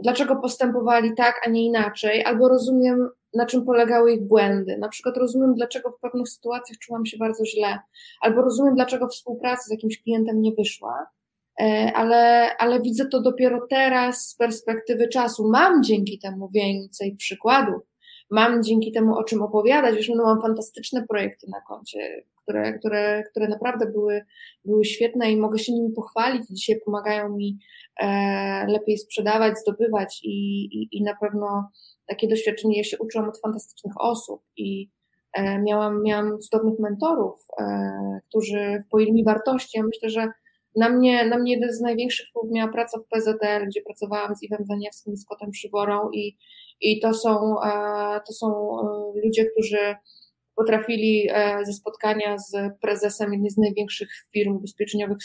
dlaczego postępowali tak, a nie inaczej, albo rozumiem, na czym polegały ich błędy. Na przykład rozumiem, dlaczego w pewnych sytuacjach czułam się bardzo źle, albo rozumiem, dlaczego współpraca z jakimś klientem nie wyszła, ale, ale widzę to dopiero teraz z perspektywy czasu. Mam dzięki temu więcej przykładów. Mam dzięki temu, o czym opowiadać. Wiesz, no, mam fantastyczne projekty na koncie, które, które, które naprawdę były, były świetne i mogę się nimi pochwalić. Dzisiaj pomagają mi e, lepiej sprzedawać, zdobywać i, i, i na pewno takie doświadczenie. Ja się uczyłam od fantastycznych osób i e, miałam, miałam cudownych mentorów, e, którzy wpoili mi wartości. Ja myślę, że na mnie, na mnie jeden z największych wpływów miała praca w P Z L, gdzie pracowałam z Iwem Zaniewskim, z Kotem Przyborą i I to są, to są ludzie, którzy potrafili ze spotkania z prezesem jednej z największych firm ubezpieczeniowych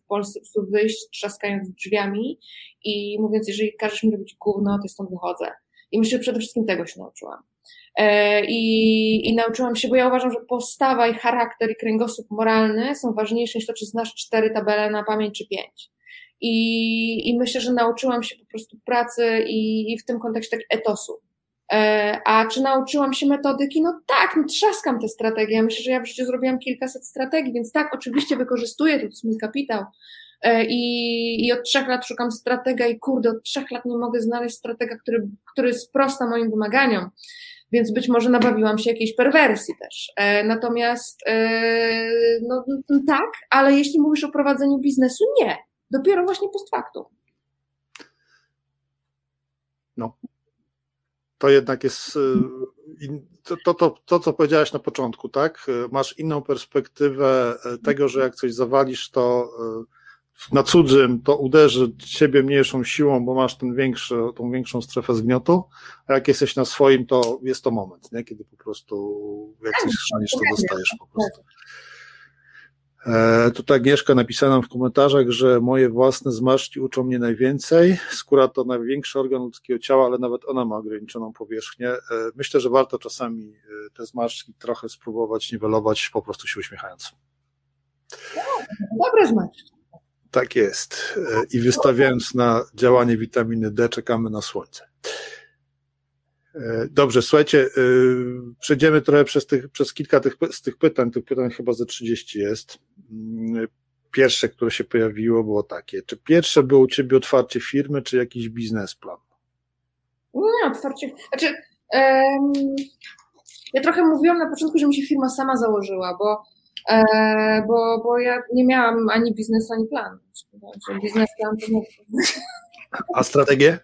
w Polsce wyjść, trzaskając drzwiami i mówiąc, jeżeli każesz mi robić gówno, to stąd wychodzę. I myślę, że przede wszystkim tego się nauczyłam. I, I nauczyłam się, bo ja uważam, że postawa i charakter i kręgosłup moralny są ważniejsze niż to, czy znasz cztery tabele na pamięć czy pięć. I, I myślę, że nauczyłam się po prostu pracy i, i w tym kontekście tak etosu. E, a czy nauczyłam się metodyki? No tak, no trzaskam te strategie. Ja myślę, że ja w życiu zrobiłam kilkaset strategii, więc tak, oczywiście wykorzystuję, to jest mój kapitał. E, i, I od trzech lat szukam stratega i kurde, od trzech lat nie mogę znaleźć stratega, który, który sprosta moim wymaganiom. Więc być może nabawiłam się jakiejś perwersji też. E, natomiast e, no tak, ale jeśli mówisz o prowadzeniu biznesu, nie. Dopiero właśnie post factum. No. To jednak jest to, to, to, to, co powiedziałaś na początku, tak? Masz inną perspektywę tego, że jak coś zawalisz, to na cudzym to uderzy ciebie mniejszą siłą, bo masz ten większy, tą większą strefę zgniotu, a jak jesteś na swoim, to jest to moment, nie? Kiedy po prostu jak coś strzelisz, to dostajesz po prostu. E, tutaj Agnieszka napisała nam w komentarzach, że moje własne zmarszczki uczą mnie najwięcej. Skóra to największy organ ludzkiego ciała, ale nawet ona ma ograniczoną powierzchnię. E, myślę, że warto czasami te zmarszczki trochę spróbować niwelować, po prostu się uśmiechając. Dobre zmarszczki. Tak jest. I wystawiając na działanie witaminy D, czekamy na słońce. Dobrze, słuchajcie, przejdziemy trochę przez, tych, przez kilka tych, z tych pytań. Tych pytań chyba ze trzydzieści jest. Pierwsze, które się pojawiło, było takie. Czy pierwsze było u ciebie otwarcie firmy, czy jakiś biznesplan? Nie, otwarcie. Znaczy, um, ja trochę mówiłam na początku, że mi się firma sama założyła, bo, e, bo, bo ja nie miałam ani biznesu, ani planu. Biznesplan to nie. A strategię?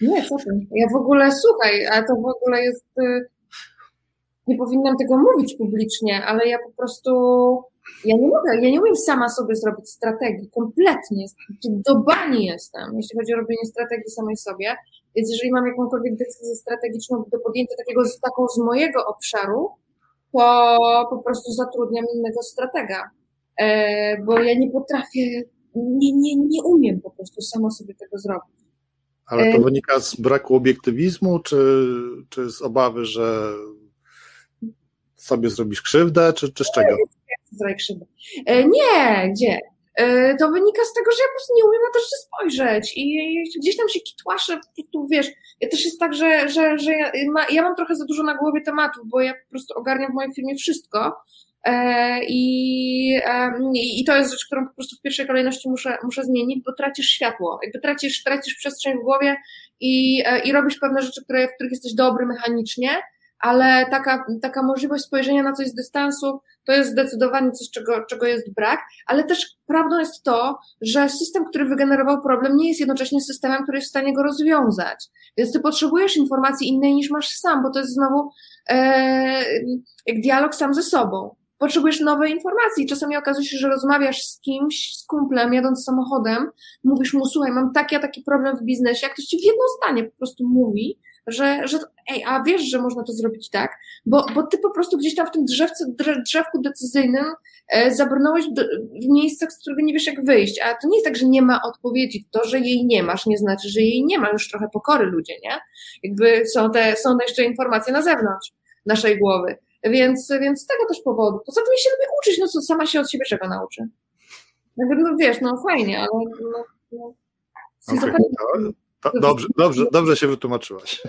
Nie, co ty? Ja w ogóle, słuchaj, a to w ogóle jest. Nie powinnam tego mówić publicznie, ale ja po prostu. Ja nie mogę, ja nie umiem sama sobie zrobić strategii, kompletnie, do bani jestem, jeśli chodzi o robienie strategii samej sobie, więc jeżeli mam jakąkolwiek decyzję strategiczną do podjęcia takiego, taką z mojego obszaru, to po prostu zatrudniam innego stratega, bo ja nie potrafię, nie, nie, nie umiem po prostu sama sobie tego zrobić. Ale to wynika z braku obiektywizmu, czy, czy z obawy, że sobie zrobisz krzywdę, czy, czy z czego? Nie, gdzie? To wynika z tego, że ja po prostu nie umiem na to się spojrzeć i gdzieś tam się kitłaszę, tu wiesz, ja też jest tak, że, że, że ja, ja mam trochę za dużo na głowie tematów, bo ja po prostu ogarniam w mojej firmie wszystko i, i to jest rzecz, którą po prostu w pierwszej kolejności muszę, muszę zmienić, bo tracisz światło, jakby tracisz, tracisz przestrzeń w głowie i, i robisz pewne rzeczy, które, w których jesteś dobry mechanicznie, ale taka, taka możliwość spojrzenia na coś z dystansu to jest zdecydowanie coś, czego, czego jest brak, ale też prawdą jest to, że system, który wygenerował problem, nie jest jednocześnie systemem, który jest w stanie go rozwiązać, więc ty potrzebujesz informacji innej niż masz sam, bo to jest znowu e, jak dialog sam ze sobą. Potrzebujesz nowej informacji. Czasami okazuje się, że rozmawiasz z kimś, z kumplem, jadąc samochodem, mówisz mu, słuchaj, mam taki, a taki problem w biznesie, jak ktoś ci w jedno zdanie po prostu mówi, że, że ej, a wiesz, że można to zrobić tak, bo, bo ty po prostu gdzieś tam w tym drzewce, drzewku decyzyjnym e, zabrnąłeś do, w miejscach, z którego nie wiesz jak wyjść, a to nie jest tak, że nie ma odpowiedzi, to, że jej nie masz, nie znaczy, że jej nie ma, już trochę pokory ludzie, nie? Jakby są te, są te jeszcze informacje na zewnątrz naszej głowy, więc, więc z tego też powodu, poza tym ja się lubię uczyć, no co, sama się od siebie czego nauczy. Jakby, no wiesz, no fajnie, ale no, no, okay. Zapewne... Dobrze, dobrze, dobrze się wytłumaczyłaś.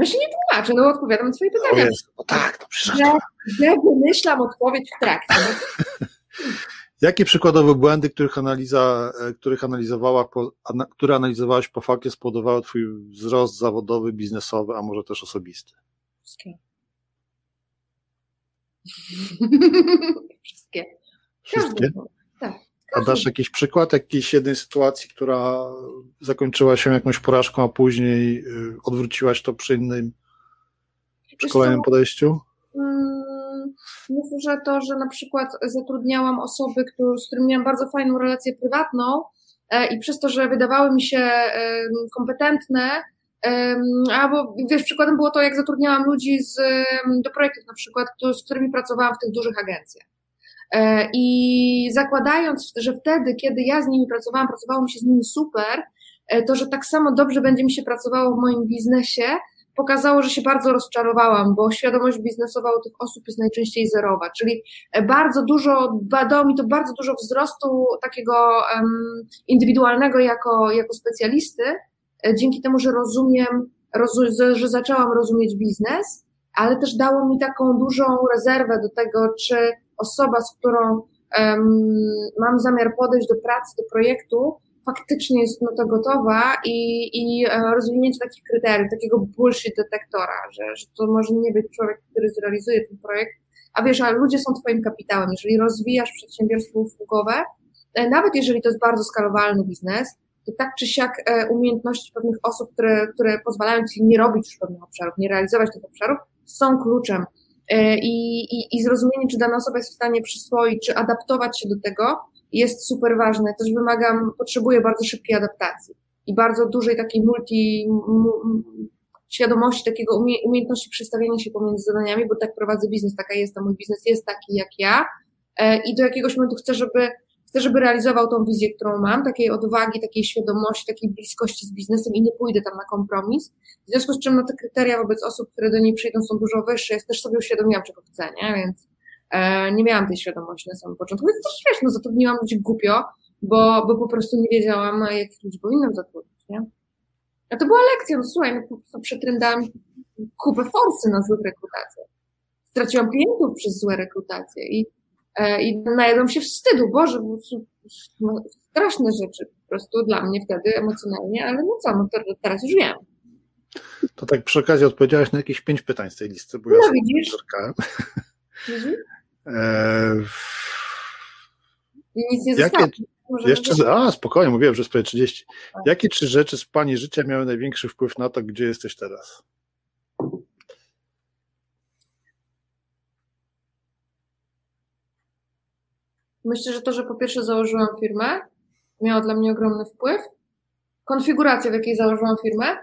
Ja się nie tłumaczę, no odpowiadam na twoje pytania. O tak, to przyszedł. Ja, ja wymyślam odpowiedź w trakcie. Jakie przykładowe błędy, których, analiza, których analizowała, które analizowałaś po fakcie, spowodowały twój wzrost zawodowy, biznesowy, a może też osobisty? Wszystkie. Wszystkie. Wszystkie? Tak. A dasz jakiś przykład jakiejś jednej sytuacji, która zakończyła się jakąś porażką, a później odwróciłaś to przy innym, przy kolejnym podejściu? Myślę, że to, że na przykład zatrudniałam osoby, z którymi miałam bardzo fajną relację prywatną i przez to, że wydawały mi się kompetentne, albo wiesz, przykładem było to, jak zatrudniałam ludzi z, do projektów na przykład, z którymi pracowałam w tych dużych agencjach. I zakładając, że wtedy, kiedy ja z nimi pracowałam, pracowało mi się z nimi super, to, że tak samo dobrze będzie mi się pracowało w moim biznesie, pokazało, że się bardzo rozczarowałam, bo świadomość biznesowa u tych osób jest najczęściej zerowa, czyli bardzo dużo, dało mi to bardzo dużo wzrostu takiego um, indywidualnego jako, jako specjalisty, dzięki temu, że rozumiem, rozum, że zaczęłam rozumieć biznes, ale też dało mi taką dużą rezerwę do tego, czy osoba, z którą um, mam zamiar podejść do pracy, do projektu, faktycznie jest na to gotowa i, i rozwinięcie takich kryteriów, takiego bullshit detektora, że, że to może nie być człowiek, który zrealizuje ten projekt, a wiesz, a ludzie są twoim kapitałem, jeżeli rozwijasz przedsiębiorstwo usługowe, nawet jeżeli to jest bardzo skalowalny biznes, to tak czy siak umiejętności pewnych osób, które, które pozwalają ci nie robić już pewnych obszarów, nie realizować tych obszarów, są kluczem. I, i, i zrozumienie, czy dana osoba jest w stanie przyswoić, czy adaptować się do tego, jest super ważne. Też wymagam, potrzebuję bardzo szybkiej adaptacji i bardzo dużej takiej multi m, świadomości, takiego umie, umiejętności przestawiania się pomiędzy zadaniami, bo tak prowadzę biznes, taka jestem, mój biznes jest taki jak ja e, i do jakiegoś momentu chcę, żeby chcę, żeby realizował tą wizję, którą mam, takiej odwagi, takiej świadomości, takiej bliskości z biznesem i nie pójdę tam na kompromis. W związku z czym no, te kryteria wobec osób, które do niej przyjdą, są dużo wyższe. Ja też sobie uświadomiłam, czego chcę, nie? Więc, Nie miałam tej świadomości na samym początku, więc też wiesz, no zatrudniłam ludzi głupio, bo, bo po prostu nie wiedziałam, jakich ludzi powinnam zatrudnić, nie? A to była lekcja, no słuchaj, no przetrędałam kupę forsy na złych rekrutacjach. Straciłam klientów przez złe rekrutacje i, i najadłam się wstydu, Boże, bo no, straszne rzeczy po prostu dla mnie wtedy emocjonalnie, ale no co, no teraz już wiem. To tak przy okazji odpowiedziałaś na jakieś pięć pytań z tej listy, bo no, ja sobie widzisz? Zerkałem. Mhm. Eee, I nic nie jakie, jeszcze, A, spokojnie, mówiłem, że jest prawie trzydzieści. Tak. Jakie trzy rzeczy z Pani życia miały największy wpływ na to, gdzie jesteś teraz? Myślę, że to, że po pierwsze założyłam firmę, miało dla mnie ogromny wpływ. Konfiguracja, w jakiej założyłam firmę,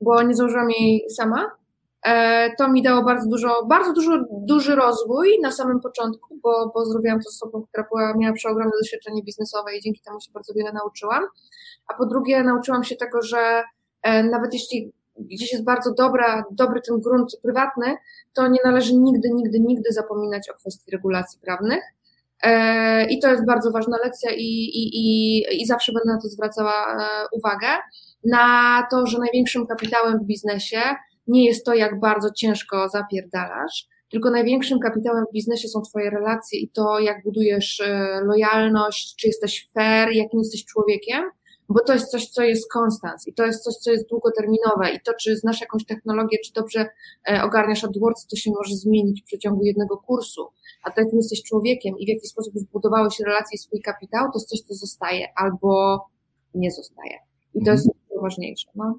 bo nie założyłam jej sama. To mi dało bardzo dużo, bardzo dużo, duży rozwój na samym początku, bo, bo zrobiłam to z osobą, która była, miała przeogromne doświadczenie biznesowe i dzięki temu się bardzo wiele nauczyłam. A po drugie nauczyłam się tego, że nawet jeśli gdzieś jest bardzo dobra, dobry ten grunt prywatny, to nie należy nigdy, nigdy, nigdy zapominać o kwestii regulacji prawnych. I to jest bardzo ważna lekcja i, i, i, i zawsze będę na to zwracała uwagę, na to, że największym kapitałem w biznesie nie jest to, jak bardzo ciężko zapierdalasz, tylko największym kapitałem w biznesie są twoje relacje i to, jak budujesz lojalność, czy jesteś fair, jakim jesteś człowiekiem, bo to jest coś, co jest konstans i to jest coś, co jest długoterminowe i to, czy znasz jakąś technologię, czy dobrze ogarniasz AdWords, to się może zmienić w przeciągu jednego kursu, a to, jakim jesteś człowiekiem i w jaki sposób zbudowałeś relacje i swój kapitał, to jest coś, co zostaje albo nie zostaje i to jest mm. ważniejsze, no.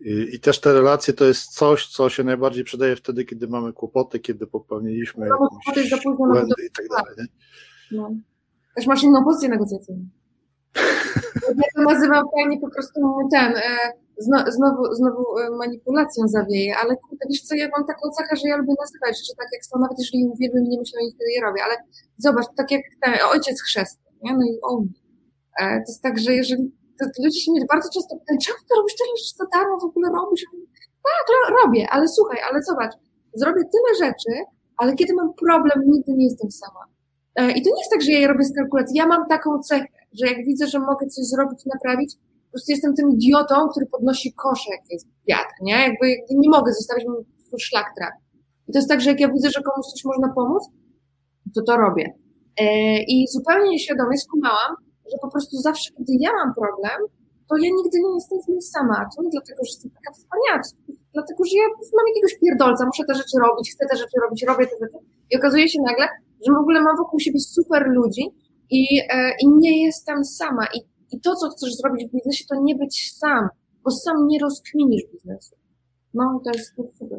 I, I też te relacje to jest coś, co się najbardziej przydaje wtedy, kiedy mamy kłopoty, kiedy popełniliśmy no, jakieś błędy i tak dalej. Nie? No. Też masz inną pozycję negocjacyjną. Ja to nazywam fajnie po prostu ten, e, znowu, znowu manipulacją zawieję, ale kurde, wiesz co, ja mam taką cechę, że ja lubię nazywać rzeczy tak jak są, nawet jeżeli mówię, bym nie myślę, że nie robię, ale zobacz, tak jak ten ojciec chrzestny, nie? No i on. E, to jest tak, że jeżeli ludzie się mnie bardzo często pytają, czemu to robisz tyle rzeczy za darmo, w ogóle robisz? Tak, robię, ale słuchaj, ale zobacz, zrobię tyle rzeczy, ale kiedy mam problem, nigdy nie jestem sama. I to nie jest tak, że ja je robię z kalkulacji. Ja mam taką cechę, że jak widzę, że mogę coś zrobić, naprawić, po prostu jestem tym idiotą, który podnosi kosze, jak jest wiatr, nie? Jakby nie mogę zostawić, bo szlak trafi. I to jest tak, że jak ja widzę, że komuś coś można pomóc, to to robię. I zupełnie nieświadomie skumałam, że po prostu zawsze, kiedy ja mam problem, to ja nigdy nie jestem z nim sama. To nie dlatego, że jestem taka wspaniała, dlatego, że ja mam jakiegoś pierdolca, muszę te rzeczy robić, chcę te rzeczy robić, robię te rzeczy i okazuje się nagle, że w ogóle mam wokół siebie super ludzi i, e, i nie jestem sama. I, I to, co chcesz zrobić w biznesie, to nie być sam, bo sam nie rozkminisz biznesu. No to jest super.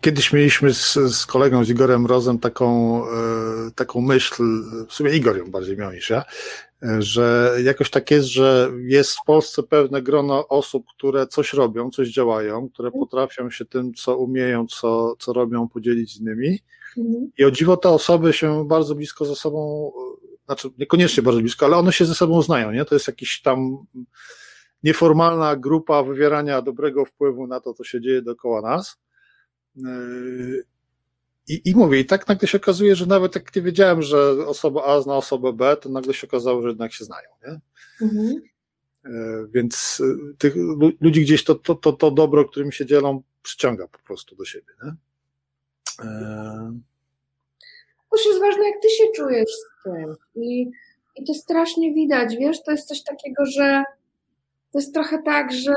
Kiedyś mieliśmy z, z kolegą, z Igorem Rozem taką, e, taką myśl, w sumie Igor ją bardziej miał niż ja, że jakoś tak jest, że jest w Polsce pewne grono osób, które coś robią, coś działają, które potrafią się tym, co umieją, co, co robią, podzielić z innymi. Mhm. I o dziwo te osoby się bardzo blisko ze sobą, znaczy niekoniecznie bardzo blisko, ale one się ze sobą znają, nie? To jest jakiś tam nieformalna grupa wywierania dobrego wpływu na to, co się dzieje dookoła nas. I, I mówię, i tak nagle się okazuje, że nawet jak nie wiedziałem, że osoba A zna osobę B, to nagle się okazało, że jednak się znają, nie? Mhm. Więc tych ludzi gdzieś to, to, to, to dobro, którym się dzielą, przyciąga po prostu do siebie, nie? To już jest ważne, jak ty się czujesz z tym. I, i to strasznie widać, wiesz, to jest coś takiego, że to jest trochę tak, że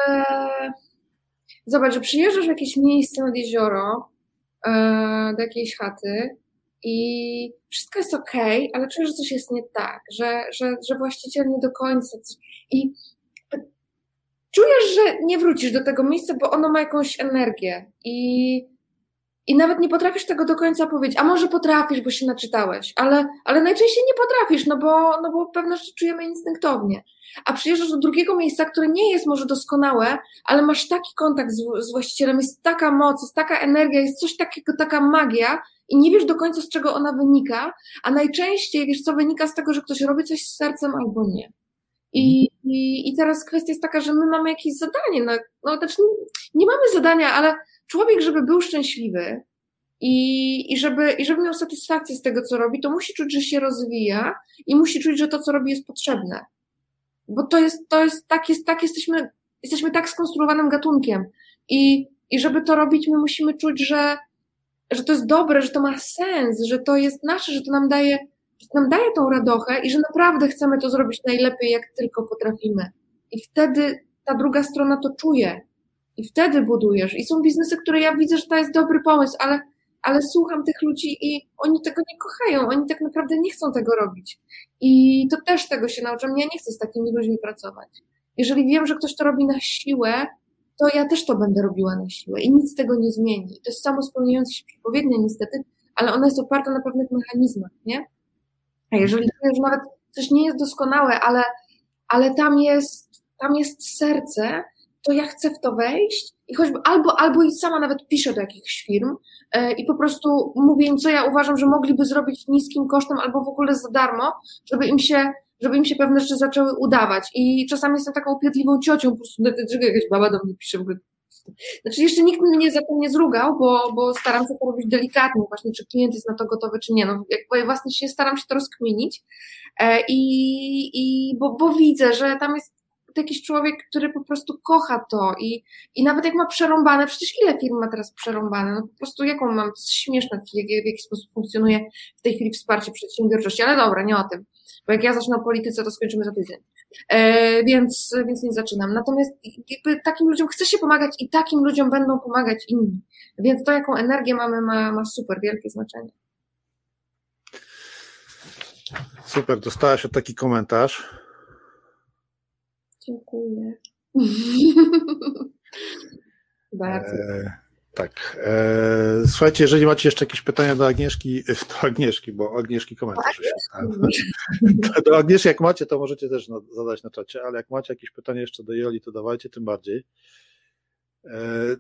zobacz, że przyjeżdżasz w jakieś miejsce nad jezioro, do jakiejś chaty i wszystko jest okej, ale czujesz, że coś jest nie tak, że, że, że właściciel nie do końca i czujesz, że nie wrócisz do tego miejsca, bo ono ma jakąś energię i, i nawet nie potrafisz tego do końca powiedzieć, a może potrafisz, bo się naczytałeś, ale, ale najczęściej nie potrafisz, no bo, no bo pewne rzeczy czujemy instynktownie. A przyjeżdżasz do drugiego miejsca, które nie jest może doskonałe, ale masz taki kontakt z, z właścicielem, jest taka moc, jest taka energia, jest coś takiego, taka magia i nie wiesz do końca, z czego ona wynika, a najczęściej, wiesz co, wynika z tego, że ktoś robi coś z sercem albo nie. I, i, i teraz kwestia jest taka, że my mamy jakieś zadanie, no, no znaczy nie, nie mamy zadania, ale człowiek, żeby był szczęśliwy I, i, żeby, i żeby miał satysfakcję z tego, co robi, to musi czuć, że się rozwija i musi czuć, że to, co robi, jest potrzebne. Bo to jest, to jest, tak jest, tak jesteśmy, jesteśmy tak skonstruowanym gatunkiem. I, i żeby to robić, my musimy czuć, że, że to jest dobre, że to ma sens, że to jest nasze, że to nam daje, że to nam daje tą radochę i że naprawdę chcemy to zrobić najlepiej, jak tylko potrafimy. I wtedy ta druga strona to czuje. I wtedy budujesz. I są biznesy, które ja widzę, że to jest dobry pomysł, ale ale słucham tych ludzi i oni tego nie kochają, oni tak naprawdę nie chcą tego robić. I to też tego się nauczyłam, ja nie chcę z takimi ludźmi pracować. Jeżeli wiem, że ktoś to robi na siłę, to ja też to będę robiła na siłę i nic tego nie zmieni. To jest samo spełniające się przepowiednia niestety, ale ona jest oparta na pewnych mechanizmach, nie? A jeżeli już nawet coś nie jest doskonałe, ale, ale tam jest, tam jest serce, to ja chcę w to wejść i choćby albo, albo i sama nawet piszę do jakichś firm yy, i po prostu mówię im, co ja uważam, że mogliby zrobić niskim kosztem albo w ogóle za darmo, żeby im się, żeby im się pewne rzeczy zaczęły udawać. I czasami jestem taką upierdliwą ciocią, po prostu dlatego jakaś baba do mnie pisze. Znaczy jeszcze nikt mnie za to nie zrugał, bo, bo staram się to robić delikatnie właśnie, czy klient jest na to gotowy, czy nie. No, jak właśnie się staram się to rozkminić yy, i bo, bo widzę, że tam jest jakiś człowiek, który po prostu kocha to i, i nawet jak ma przerąbane, przecież ile firm ma teraz przerąbane, no po prostu jaką mam, śmieszne, w jaki, w jaki sposób funkcjonuje w tej chwili wsparcie przedsiębiorczości, ale dobra, nie o tym, bo jak ja zacznę o polityce, to skończymy za tydzień, e, więc, więc nie zaczynam, natomiast jakby takim ludziom chce się pomagać i takim ludziom będą pomagać inni, więc to jaką energię mamy ma, ma super wielkie znaczenie. Super, dostała się taki komentarz. Dziękuję. Bardzo. E, tak. E, słuchajcie, jeżeli macie jeszcze jakieś pytania do Agnieszki, do Agnieszki, bo Agnieszki komentarz. Do, do Agnieszki, jak macie, to możecie też na, zadać na czacie, ale jak macie jakieś pytania jeszcze do Joli, to dawajcie, tym bardziej. E,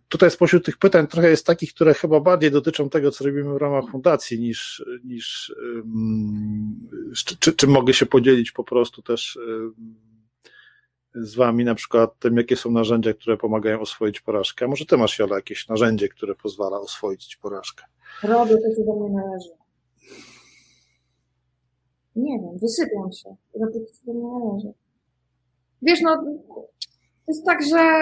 tutaj spośród tych pytań trochę jest takich, które chyba bardziej dotyczą tego, co robimy w ramach fundacji, niż, niż um, czy, czy, czy mogę się podzielić po prostu też um, z wami na przykład tym, jakie są narzędzia, które pomagają oswoić porażkę. A może ty masz, Jola, jakieś narzędzie, które pozwala oswoić porażkę? Robię to, co do mnie należy. Nie wiem, wysypiam się. Robię to, co do mnie należy. Wiesz, no, to jest tak, że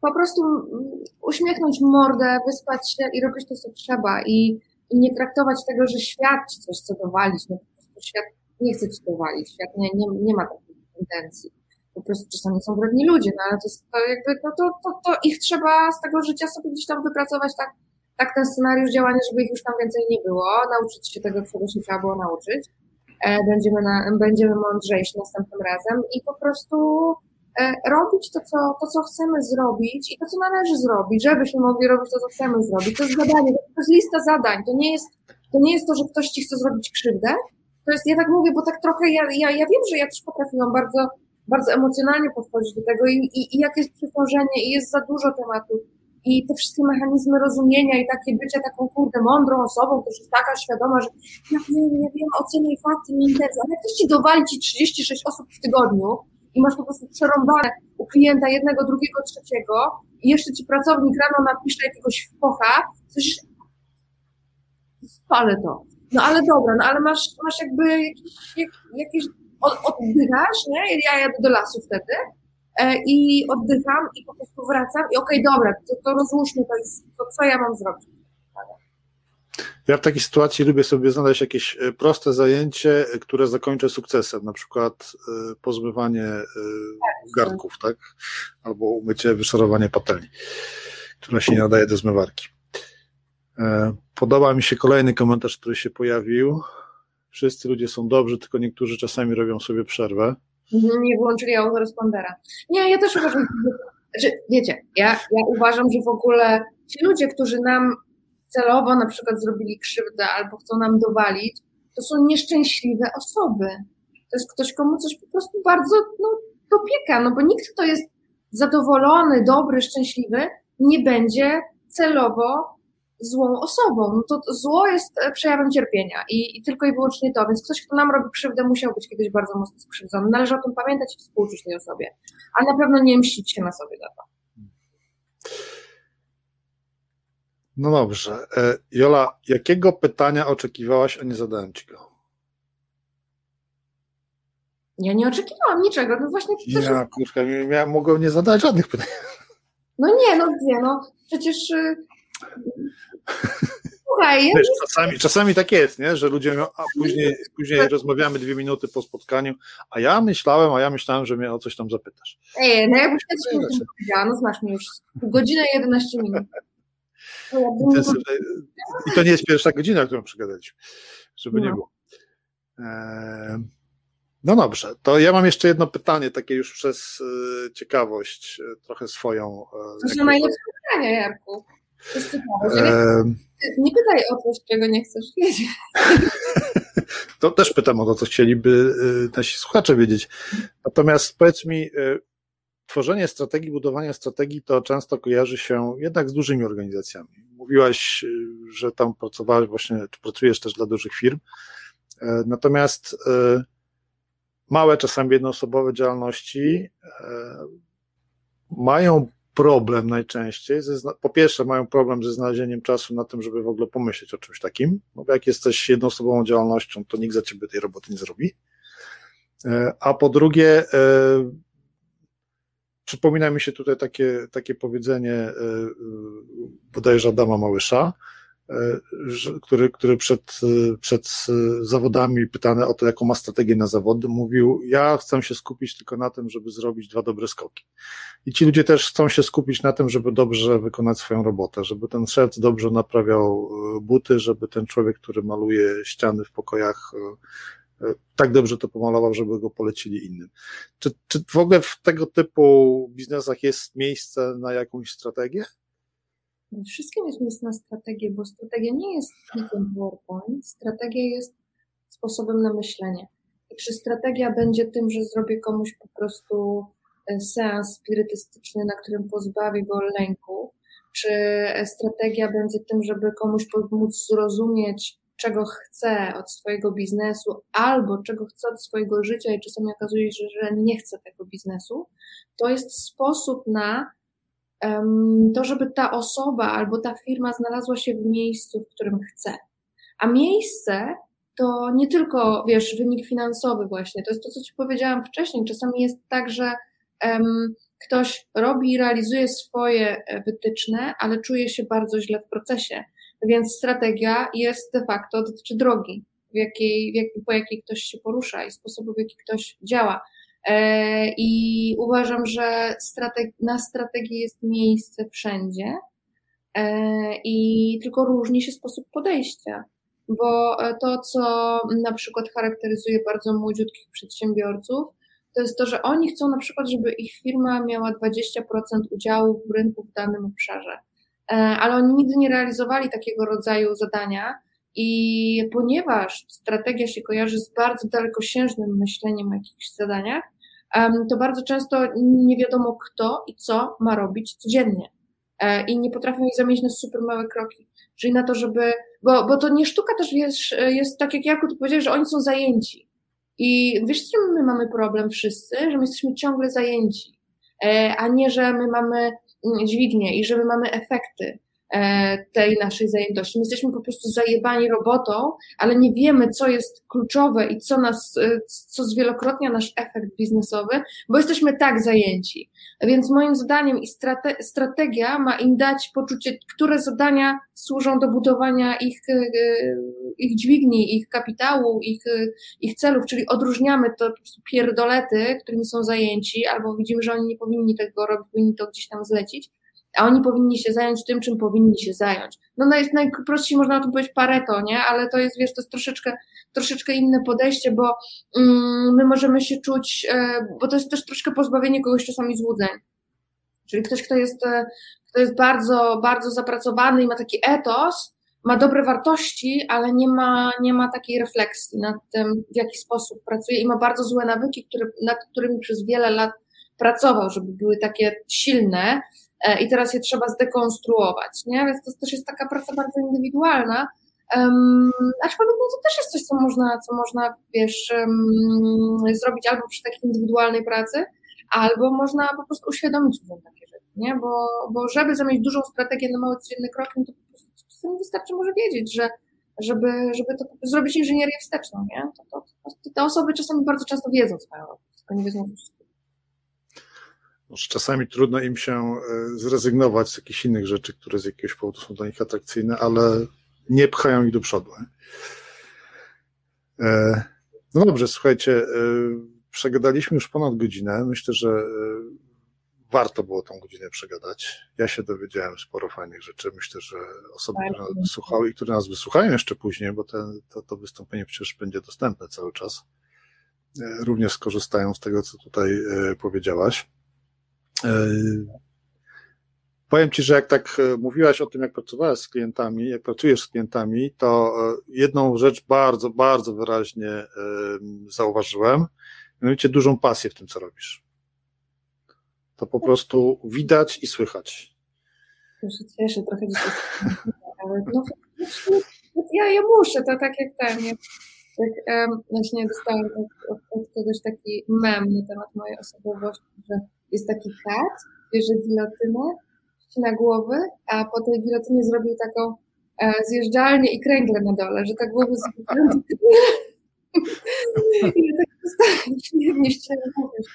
po prostu uśmiechnąć mordę, wyspać się i robić to, co trzeba i, i nie traktować tego, że świat ci coś chce dowalić. No, po prostu świat nie chcę ci to walić, świat nie, nie, nie ma takich intencji. Po prostu czasami są wredni ludzie, no ale to jest to jakby, no to, to, to ich trzeba z tego życia sobie gdzieś tam wypracować tak, tak ten scenariusz działania, żeby ich już tam więcej nie było, nauczyć się tego, czego się trzeba było nauczyć. Będziemy, na, będziemy mądrzejsi następnym razem i po prostu robić to co, to, co chcemy zrobić i to, co należy zrobić, żebyśmy mogli robić to, co chcemy zrobić. To jest zadanie, to jest lista zadań, to nie jest to, nie jest to, że ktoś ci chce zrobić krzywdę. To jest, ja tak mówię, bo tak trochę, ja, ja, ja wiem, że ja też potrafiłam bardzo, bardzo emocjonalnie podchodzić do tego i, i, i jakieś przytworzenie i jest za dużo tematów i te wszystkie mechanizmy rozumienia i takie bycie taką, kurde, mądrą osobą, też jest taka świadoma, że ja wiem, ja wiem, ocenię i fakty, nie interesuje, ale jak ktoś ci dowali ci trzydzieści sześć osób w tygodniu i masz po prostu przerąbane u klienta jednego, drugiego, trzeciego i jeszcze ci pracownik rano napisze jakiegoś wpocha, coś, spalę to. No ale dobra, no ale masz, masz jakby jakiś, jak, jakiś od, oddychasz, nie? Ja jadę do lasu wtedy e, i oddycham i po prostu wracam i okej, okay, dobra, to, to rozłóżmy, to, jest, to co ja mam zrobić? Ja w takiej sytuacji lubię sobie znaleźć jakieś proste zajęcie, które zakończę sukcesem, na przykład y, pozbywanie y, garnków, tak? Albo umycie, wyszorowanie patelni, która się nie nadaje do zmywarki. Podoba mi się kolejny komentarz, który się pojawił. Wszyscy ludzie są dobrzy, tylko niektórzy czasami robią sobie przerwę. Nie włączyli autorespondera. Nie, ja też uważam, że wiecie, ja, ja uważam, że w ogóle ci ludzie, którzy nam celowo na przykład zrobili krzywdę albo chcą nam dowalić, to są nieszczęśliwe osoby. To jest ktoś, komu coś po prostu bardzo no, dopieka, no bo nikt, kto jest zadowolony, dobry, szczęśliwy, nie będzie celowo złą osobą. No to zło jest przejawem cierpienia i, i tylko i wyłącznie to, więc ktoś, kto nam robi krzywdę, musiał być kiedyś bardzo mocno skrzywdzony. Należy o tym pamiętać i współczuć tej osobie, a na pewno nie mścić się na sobie za to. No dobrze. Jola, jakiego pytania oczekiwałaś, a nie zadałem ci go? Ja nie oczekiwałam niczego. No właśnie ja, też... kurczę, ja mogłem nie zadać żadnych pytań. No nie, no gdzie, no przecież... Słuchaj, wiesz, jest... czasami, czasami tak jest, nie? Że ludzie mówią, a później, później tak. rozmawiamy dwie minuty po spotkaniu, a ja myślałem, a ja myślałem, że mnie o coś tam zapytasz. Ej, no ja bym się nie powiedziała, no znasz mnie już godzinę i jedenaście minut. Ja bym... I to nie jest pierwsza godzina, którą przegadaliśmy, żeby no. nie było. Eee... No dobrze, to ja mam jeszcze jedno pytanie, takie już przez y, ciekawość, y, trochę swoją. Y, to są najlepsze pytania, Jarku. To jest ciekawe, e... nie, nie pytaj o coś, czego nie chcesz wiedzieć. To też pytam o to, co chcieliby y, nasi słuchacze wiedzieć. Natomiast powiedz mi, y, tworzenie strategii, budowanie strategii to często kojarzy się jednak z dużymi organizacjami. Mówiłaś, y, że tam pracowałaś właśnie, czy pracujesz też dla dużych firm. Y, natomiast... Y, Małe, czasami jednoosobowe działalności e, mają problem najczęściej. Ze, po pierwsze, mają problem ze znalezieniem czasu na tym, żeby w ogóle pomyśleć o czymś takim. No bo jak jesteś jednoosobową działalnością, to nikt za ciebie tej roboty nie zrobi. E, a po drugie, e, przypomina mi się tutaj takie, takie powiedzenie e, bodajże Adama Małysza, Który, który przed, przed zawodami pytany o to, jaką ma strategię na zawody, mówił, ja chcę się skupić tylko na tym, żeby zrobić dwa dobre skoki. I ci ludzie też chcą się skupić na tym, żeby dobrze wykonać swoją robotę, żeby ten szewc dobrze naprawiał buty, żeby ten człowiek, który maluje ściany w pokojach, tak dobrze to pomalował, żeby go polecili innym. Czy, czy w ogóle w tego typu biznesach jest miejsce na jakąś strategię? Wszystkim jest miejsce na strategię, bo strategia nie jest niczym PowerPoint, strategia jest sposobem na myślenie. I czy strategia będzie tym, że zrobię komuś po prostu seans spirytystyczny, na którym pozbawię go lęku, czy strategia będzie tym, żeby komuś pomóc zrozumieć, czego chce od swojego biznesu albo czego chce od swojego życia i czasami okazuje się, że nie chce tego biznesu, to jest sposób na to, żeby ta osoba albo ta firma znalazła się w miejscu, w którym chce. A miejsce to nie tylko, wiesz, wynik finansowy właśnie, to jest to, co ci powiedziałam wcześniej. Czasami jest tak, że um, ktoś robi i realizuje swoje wytyczne, ale czuje się bardzo źle w procesie, więc strategia jest de facto, dotyczy drogi, w jakiej, w jakiej, po jakiej ktoś się porusza i sposobu, w jaki ktoś działa. I uważam, że strateg- na strategii jest miejsce wszędzie i tylko różni się sposób podejścia, bo to, co na przykład charakteryzuje bardzo młodziutkich przedsiębiorców, to jest to, że oni chcą na przykład, żeby ich firma miała dwadzieścia procent udziału w rynku w danym obszarze, ale oni nigdy nie realizowali takiego rodzaju zadania. I ponieważ strategia się kojarzy z bardzo dalekosiężnym myśleniem o jakichś zadaniach, to bardzo często nie wiadomo, kto i co ma robić codziennie. I nie potrafią ich zamienić na super małe kroki. Czyli na to, żeby... Bo, bo to nie sztuka też jest, jest tak jak Jarku, tu powiedziałeś, że oni są zajęci. I wiesz, z czym my mamy problem wszyscy? Że my jesteśmy ciągle zajęci. A nie, że my mamy dźwignię i że my mamy efekty tej naszej zajętości. My jesteśmy po prostu zajebani robotą, ale nie wiemy, co jest kluczowe i co nas, co zwielokrotnia nasz efekt biznesowy, bo jesteśmy tak zajęci. Więc moim zdaniem i strate- strategia ma im dać poczucie, które zadania służą do budowania ich, ich dźwigni, ich kapitału, ich, ich celów, czyli odróżniamy to pierdolety, którymi są zajęci, albo widzimy, że oni nie powinni tego robić, powinni to gdzieś tam zlecić, a oni powinni się zająć tym, czym powinni się zająć. No to jest najprościej, można o tym powiedzieć Pareto, nie? Ale to jest, wiesz, to jest troszeczkę, troszeczkę inne podejście, bo mm, my możemy się czuć, e, bo to jest też troszkę pozbawienie kogoś czasami złudzeń. Czyli ktoś, kto jest, e, kto jest bardzo, bardzo zapracowany i ma taki etos, ma dobre wartości, ale nie ma, nie ma takiej refleksji nad tym, w jaki sposób pracuje i ma bardzo złe nawyki, które, nad którymi przez wiele lat pracował, żeby były takie silne, i teraz je trzeba zdekonstruować, nie? Więc to też jest taka praca bardzo indywidualna, um, aczkolwiek no to też jest coś, co można, co można wiesz, um, zrobić albo przy takiej indywidualnej pracy, albo można po prostu uświadomić ludziom takie rzeczy, nie? Bo, bo żeby zamieć dużą strategię na małe codzienne kroki, to po prostu czasem wystarczy może wiedzieć, że żeby, żeby to zrobić inżynierię wsteczną, nie? To, to, to, te osoby czasami bardzo często wiedzą swoją rolę, tylko nie wiedzą wszystkiego. Może czasami trudno im się zrezygnować z jakichś innych rzeczy, które z jakiegoś powodu są dla nich atrakcyjne, ale nie pchają ich do przodu. No dobrze, słuchajcie, przegadaliśmy już ponad godzinę. Myślę, że warto było tą godzinę przegadać. Ja się dowiedziałem sporo fajnych rzeczy. Myślę, że osoby, które nas wysłuchały i które nas wysłuchają jeszcze później, bo ten, to, to wystąpienie przecież będzie dostępne cały czas, również skorzystają z tego, co tutaj powiedziałaś. Powiem Ci, że jak tak mówiłaś o tym, jak pracowałaś z klientami, jak pracujesz z klientami, to jedną rzecz bardzo, bardzo wyraźnie zauważyłem, mianowicie dużą pasję w tym, co robisz. To po prostu widać i słychać. Ja się cieszę, trochę dzisiaj, ale no, ja, ja muszę, to tak jak ten, jak, jak um, właśnie dostałem od, od kogoś taki mem na temat mojej osobowości, że jest taki kat, bierze gilotynę, ścina głowy, a po tej gilotynie zrobił taką e, zjeżdżalnię i kręgle na dole, że ta głowa zjeżdżalnię i ja tak zostałem, nie, nie chciałam mówić,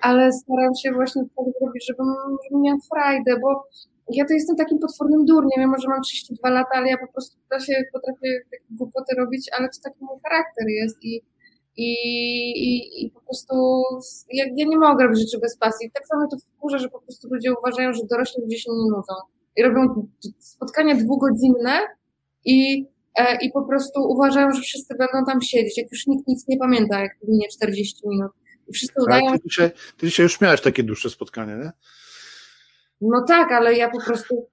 ale staram się właśnie tak robić, żebym, żebym miała frajdę, bo ja to jestem takim potwornym durniem, ja może mam trzydzieści dwa lata, ale ja po prostu da się, potrafię takie głupoty robić, ale to taki mój charakter jest i I, i, i po prostu ja, ja nie mogę robić rzeczy bez pasji. Tak samo to wkurza, że po prostu ludzie uważają, że dorośli ludzie się nie nudzą. I robią spotkania dwugodzinne i, e, i po prostu uważają, że wszyscy będą tam siedzieć. Jak już nikt nic nie pamięta, jak minie czterdzieści minut. I wszyscy udają... Ty dzisiaj, ty dzisiaj już miałeś takie dłuższe spotkanie, nie? No tak, ale ja po prostu...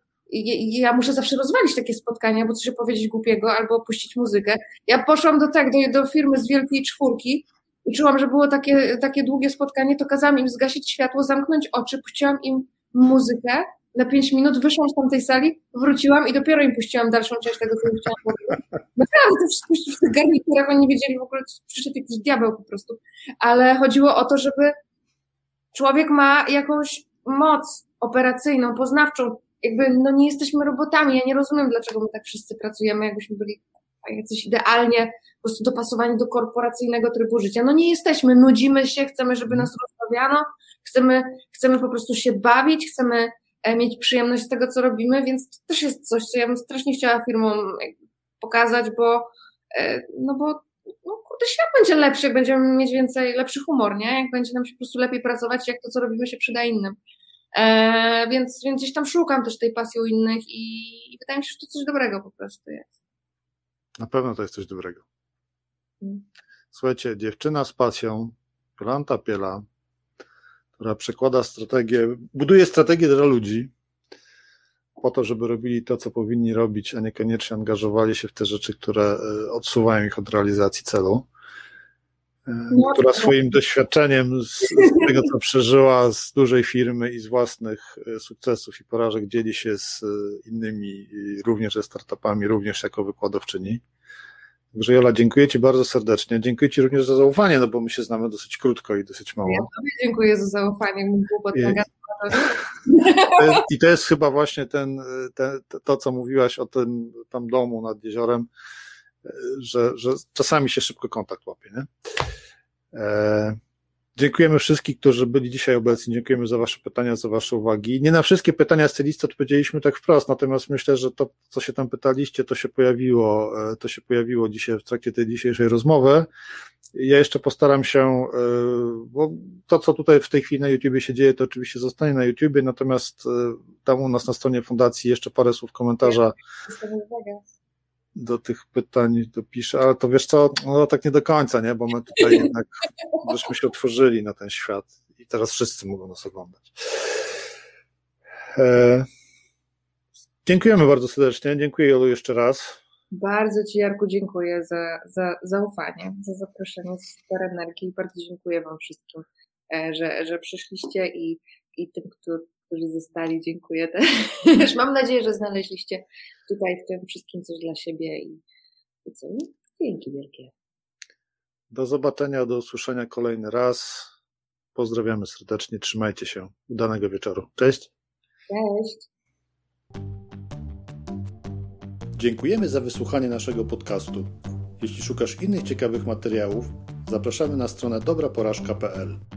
ja muszę zawsze rozwalić takie spotkania, bo coś powiedzieć głupiego, albo puścić muzykę. Ja poszłam do tak, do, do firmy z Wielkiej Czwórki i czułam, że było takie, takie długie spotkanie, to kazałam im zgasić światło, zamknąć oczy, puściłam im muzykę na pięć minut, wyszłam z tamtej sali, wróciłam i dopiero im puściłam dalszą część tego, co im chciałam powiedzieć. Naprawdę, to wszystko w tych garniturach, oni nie wiedzieli w ogóle, przyszedł jakiś diabeł po prostu. Ale chodziło o to, żeby człowiek ma jakąś moc operacyjną, poznawczą, jakby, no nie jesteśmy robotami, ja nie rozumiem, dlaczego my tak wszyscy pracujemy, jakbyśmy byli jacyś idealnie po prostu dopasowani do korporacyjnego trybu życia. No nie jesteśmy, nudzimy się, chcemy, żeby nas rozmawiano, chcemy, chcemy po prostu się bawić, chcemy mieć przyjemność z tego, co robimy, więc to też jest coś, co ja bym strasznie chciała firmom pokazać, bo no bo no kurde, świat będzie lepszy, jak będziemy mieć więcej, lepszy humor, nie? Jak będzie nam się po prostu lepiej pracować, jak to, co robimy, się przyda innym. E, więc, więc gdzieś tam szukam też tej pasji u innych i, i wydaje mi się, że to coś dobrego po prostu jest. Na pewno to jest coś dobrego. Hmm. Słuchajcie, dziewczyna z pasją, Jolanta Piela, która przekłada strategię, buduje strategię dla ludzi po to, żeby robili to, co powinni robić, a niekoniecznie angażowali się w te rzeczy, które odsuwają ich od realizacji celu. Która swoim doświadczeniem z, z tego, co przeżyła z dużej firmy i z własnych sukcesów i porażek dzieli się z innymi, również ze startupami, również jako wykładowczyni. Także Jola, dziękuję Ci bardzo serdecznie. Dziękuję Ci również za zaufanie, no bo my się znamy dosyć krótko i dosyć mało. Ja Tobie dziękuję za zaufanie. I, I to jest chyba właśnie ten, ten, to, co mówiłaś o tym tam domu nad jeziorem, Że, że czasami się szybko kontakt łapie, nie? E, dziękujemy wszystkim, którzy byli dzisiaj obecni, dziękujemy za Wasze pytania, za Wasze uwagi. Nie na wszystkie pytania z tej listy odpowiedzieliśmy tak wprost, natomiast myślę, że to, co się tam pytaliście, to się pojawiło, to się pojawiło dzisiaj w trakcie tej dzisiejszej rozmowy. Ja jeszcze postaram się, bo to, co tutaj w tej chwili na YouTubie się dzieje, to oczywiście zostanie na YouTubie, natomiast tam u nas na stronie fundacji jeszcze parę słów komentarza do tych pytań dopiszę, ale to wiesz co, no tak nie do końca, nie, bo my tutaj jednak żeśmy się otworzyli na ten świat i teraz wszyscy mogą nas oglądać. E... Dziękujemy bardzo serdecznie, dziękuję Jolu jeszcze raz. Bardzo Ci, Jarku, dziękuję za, za zaufanie, za zaproszenie, za super energię i bardzo dziękuję Wam wszystkim, że, że przyszliście i, i tym, którzy którzy zostali, dziękuję też. Mam nadzieję, że znaleźliście tutaj w tym wszystkim coś dla siebie i, i co? Dzięki wielkie. Do zobaczenia, do usłyszenia kolejny raz. Pozdrawiamy serdecznie, trzymajcie się. Udanego wieczoru. Cześć. Cześć. Dziękujemy za wysłuchanie naszego podcastu. Jeśli szukasz innych ciekawych materiałów, zapraszamy na stronę dobra porażka kropka p l.